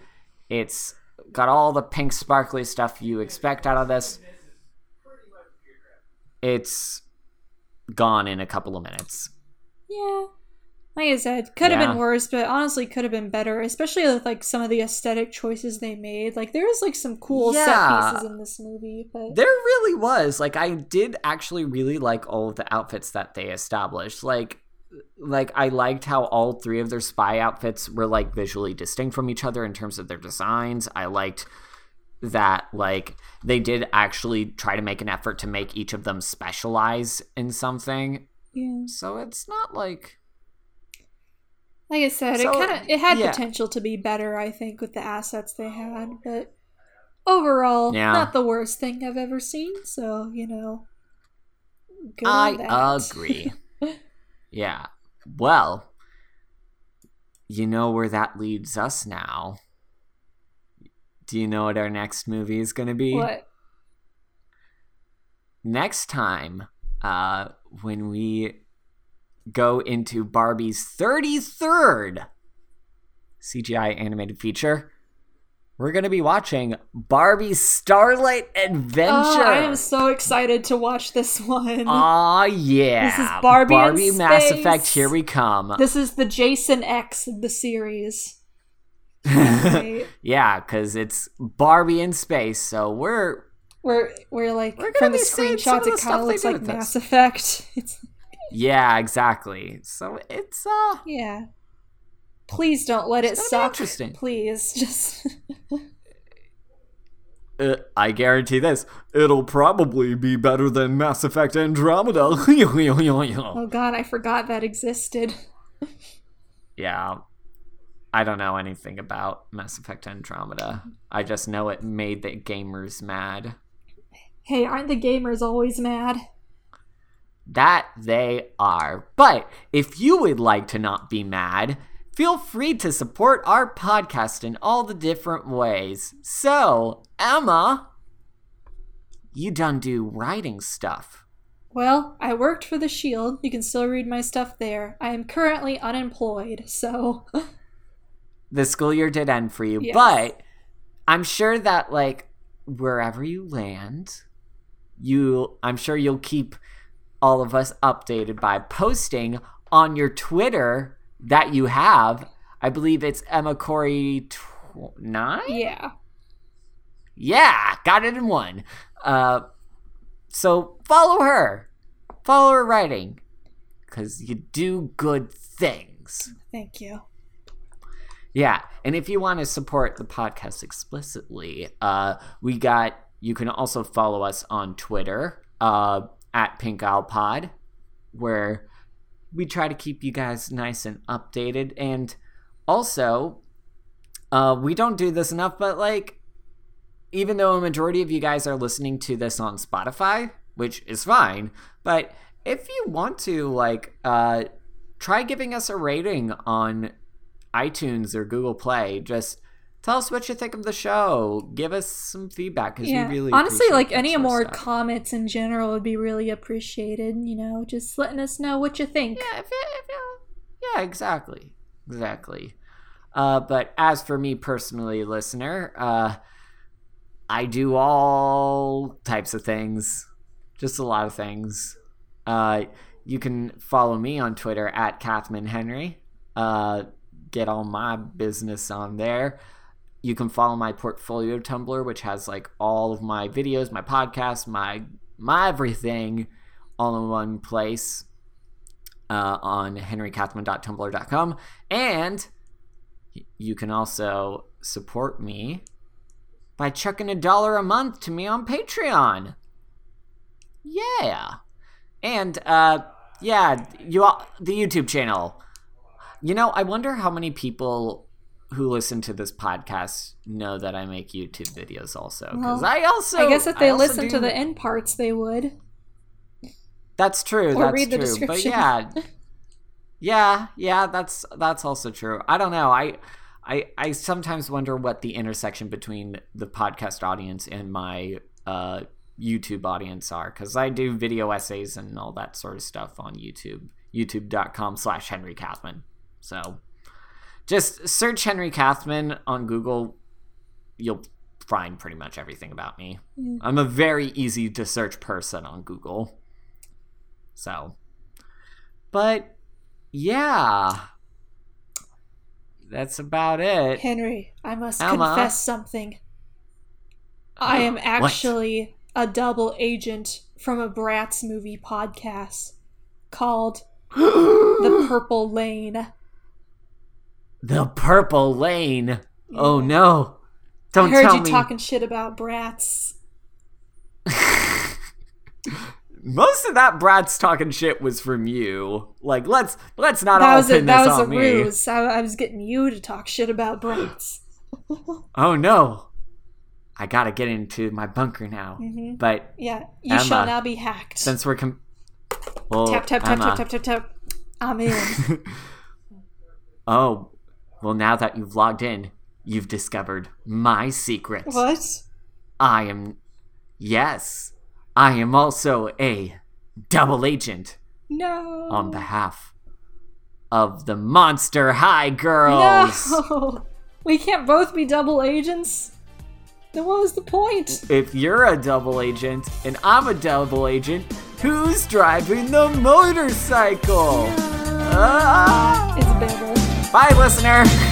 it's got all the pink sparkly stuff you expect out of this. It's gone in a couple of minutes. Yeah. Like I said, could have yeah. been worse, but honestly could have been better, especially with like some of the aesthetic choices they made. Like there was like some cool yeah. set pieces in this movie, but there really was. Like I did actually really like all of the outfits that they established. Like like I liked how all three of their spy outfits were like visually distinct from each other in terms of their designs. I liked that like they did actually try to make an effort to make each of them specialize in something. Yeah. So it's not like Like I said, so, it kind of it had yeah. potential to be better, I think, with the assets they had. But overall, yeah. not the worst thing I've ever seen. So, you know, good I on that. agree. yeah. Well, you know where that leads us now. Do you know what our next movie is going to be? What? Next time, uh, when we... go into Barbie's thirty-third C G I animated feature. We're going to be watching Barbie Starlight Adventure. Oh, I am so excited to watch this one. Aw, yeah. This is Barbie, Barbie in Mass Space. Effect, here we come. This is the Jason X of the series. Right? Yeah, because it's Barbie in space, so we're... We're, we're like, we're from the screenshots, it kind of looks like Mass this. Effect. It's... Yeah, exactly. So it's uh yeah. Please don't let it suck. Interesting. Please just. uh, I guarantee this. It'll probably be better than Mass Effect Andromeda. Oh God, I forgot that existed. Yeah, I don't know anything about Mass Effect Andromeda. I just know it made the gamers mad. Hey, aren't the gamers always mad? That they are. But if you would like to not be mad, feel free to support our podcast in all the different ways. So, Emma, you done do writing stuff. Well, I worked for The Shield. You can still read my stuff there. I am currently unemployed, so... The school year did end for you, yes. But I'm sure that, like, wherever you land, you, I'm sure you'll keep... all of us updated by posting on your Twitter that you have. I believe it's Emma Corey tw- nine. Yeah, yeah, got it in one. Uh, so follow her, follow her writing, because you do good things. Thank you. Yeah, and if you want to support the podcast explicitly, uh, we got. You can also follow us on Twitter. Uh. At Pink Aisle Pod, where we try to keep you guys nice and updated. And also, uh, we don't do this enough, but like, even though a majority of you guys are listening to this on Spotify, which is fine, but if you want to, like, uh, try giving us a rating on iTunes or Google Play, just Tell us what you think of the show. Give us some feedback, because yeah. we really honestly like any more stuff. Comments in general would be really appreciated. You know, just letting us know what you think. Yeah, if it, if it, yeah, exactly, exactly. Uh, but as for me personally, listener, uh, I do all types of things, just a lot of things. Uh, you can follow me on Twitter at Kathman Henry. Uh, get all my business on there. You can follow my portfolio Tumblr, which has like all of my videos, my podcasts, my my everything all in one place uh, on henry kathman dot tumblr dot com. And you can also support me by chucking a dollar a month to me on Patreon. Yeah. And, uh, yeah, you all, the YouTube channel. You know, I wonder how many people who listen to this podcast know that I make YouTube videos also. Because well, I also... I guess if they listen do... to the end parts, they would. That's true. Or that's read true. The description. But yeah. yeah, yeah, that's that's also true. I don't know. I, I, I sometimes wonder what the intersection between the podcast audience and my uh, YouTube audience are. Because I do video essays and all that sort of stuff on YouTube. YouTube dot com slash Henry Kathman. So just search Henry Kathman on Google. You'll find pretty much everything about me. Mm. I'm a very easy to search person on Google. So, but yeah, that's about it. Henry, I must Emma. confess something. Oh, I am actually what? a double agent from a Bratz movie podcast called The Purple Lane. The Purple Lane. Yeah. Oh no! Don't tell me. I heard you me. talking shit about Bratz. Most of that Bratz talking shit was from you. Like, let's let's not that all pin a, this that was on a me. Ruse. I, I was getting you to talk shit about Bratz. Oh no! I gotta get into my bunker now. Mm-hmm. But yeah, you Emma, shall now be hacked. Since we're com- well, tap tap tap Emma. tap tap tap tap. I'm in. Oh, well, now that you've logged in, you've discovered my secret. What? I am, yes, I am also a double agent. No. On behalf of the Monster High Girls. No. We can't both be double agents. Then what was the point? If you're a double agent and I'm a double agent, who's driving the motorcycle? No. Ah. It's better. Bye, listener.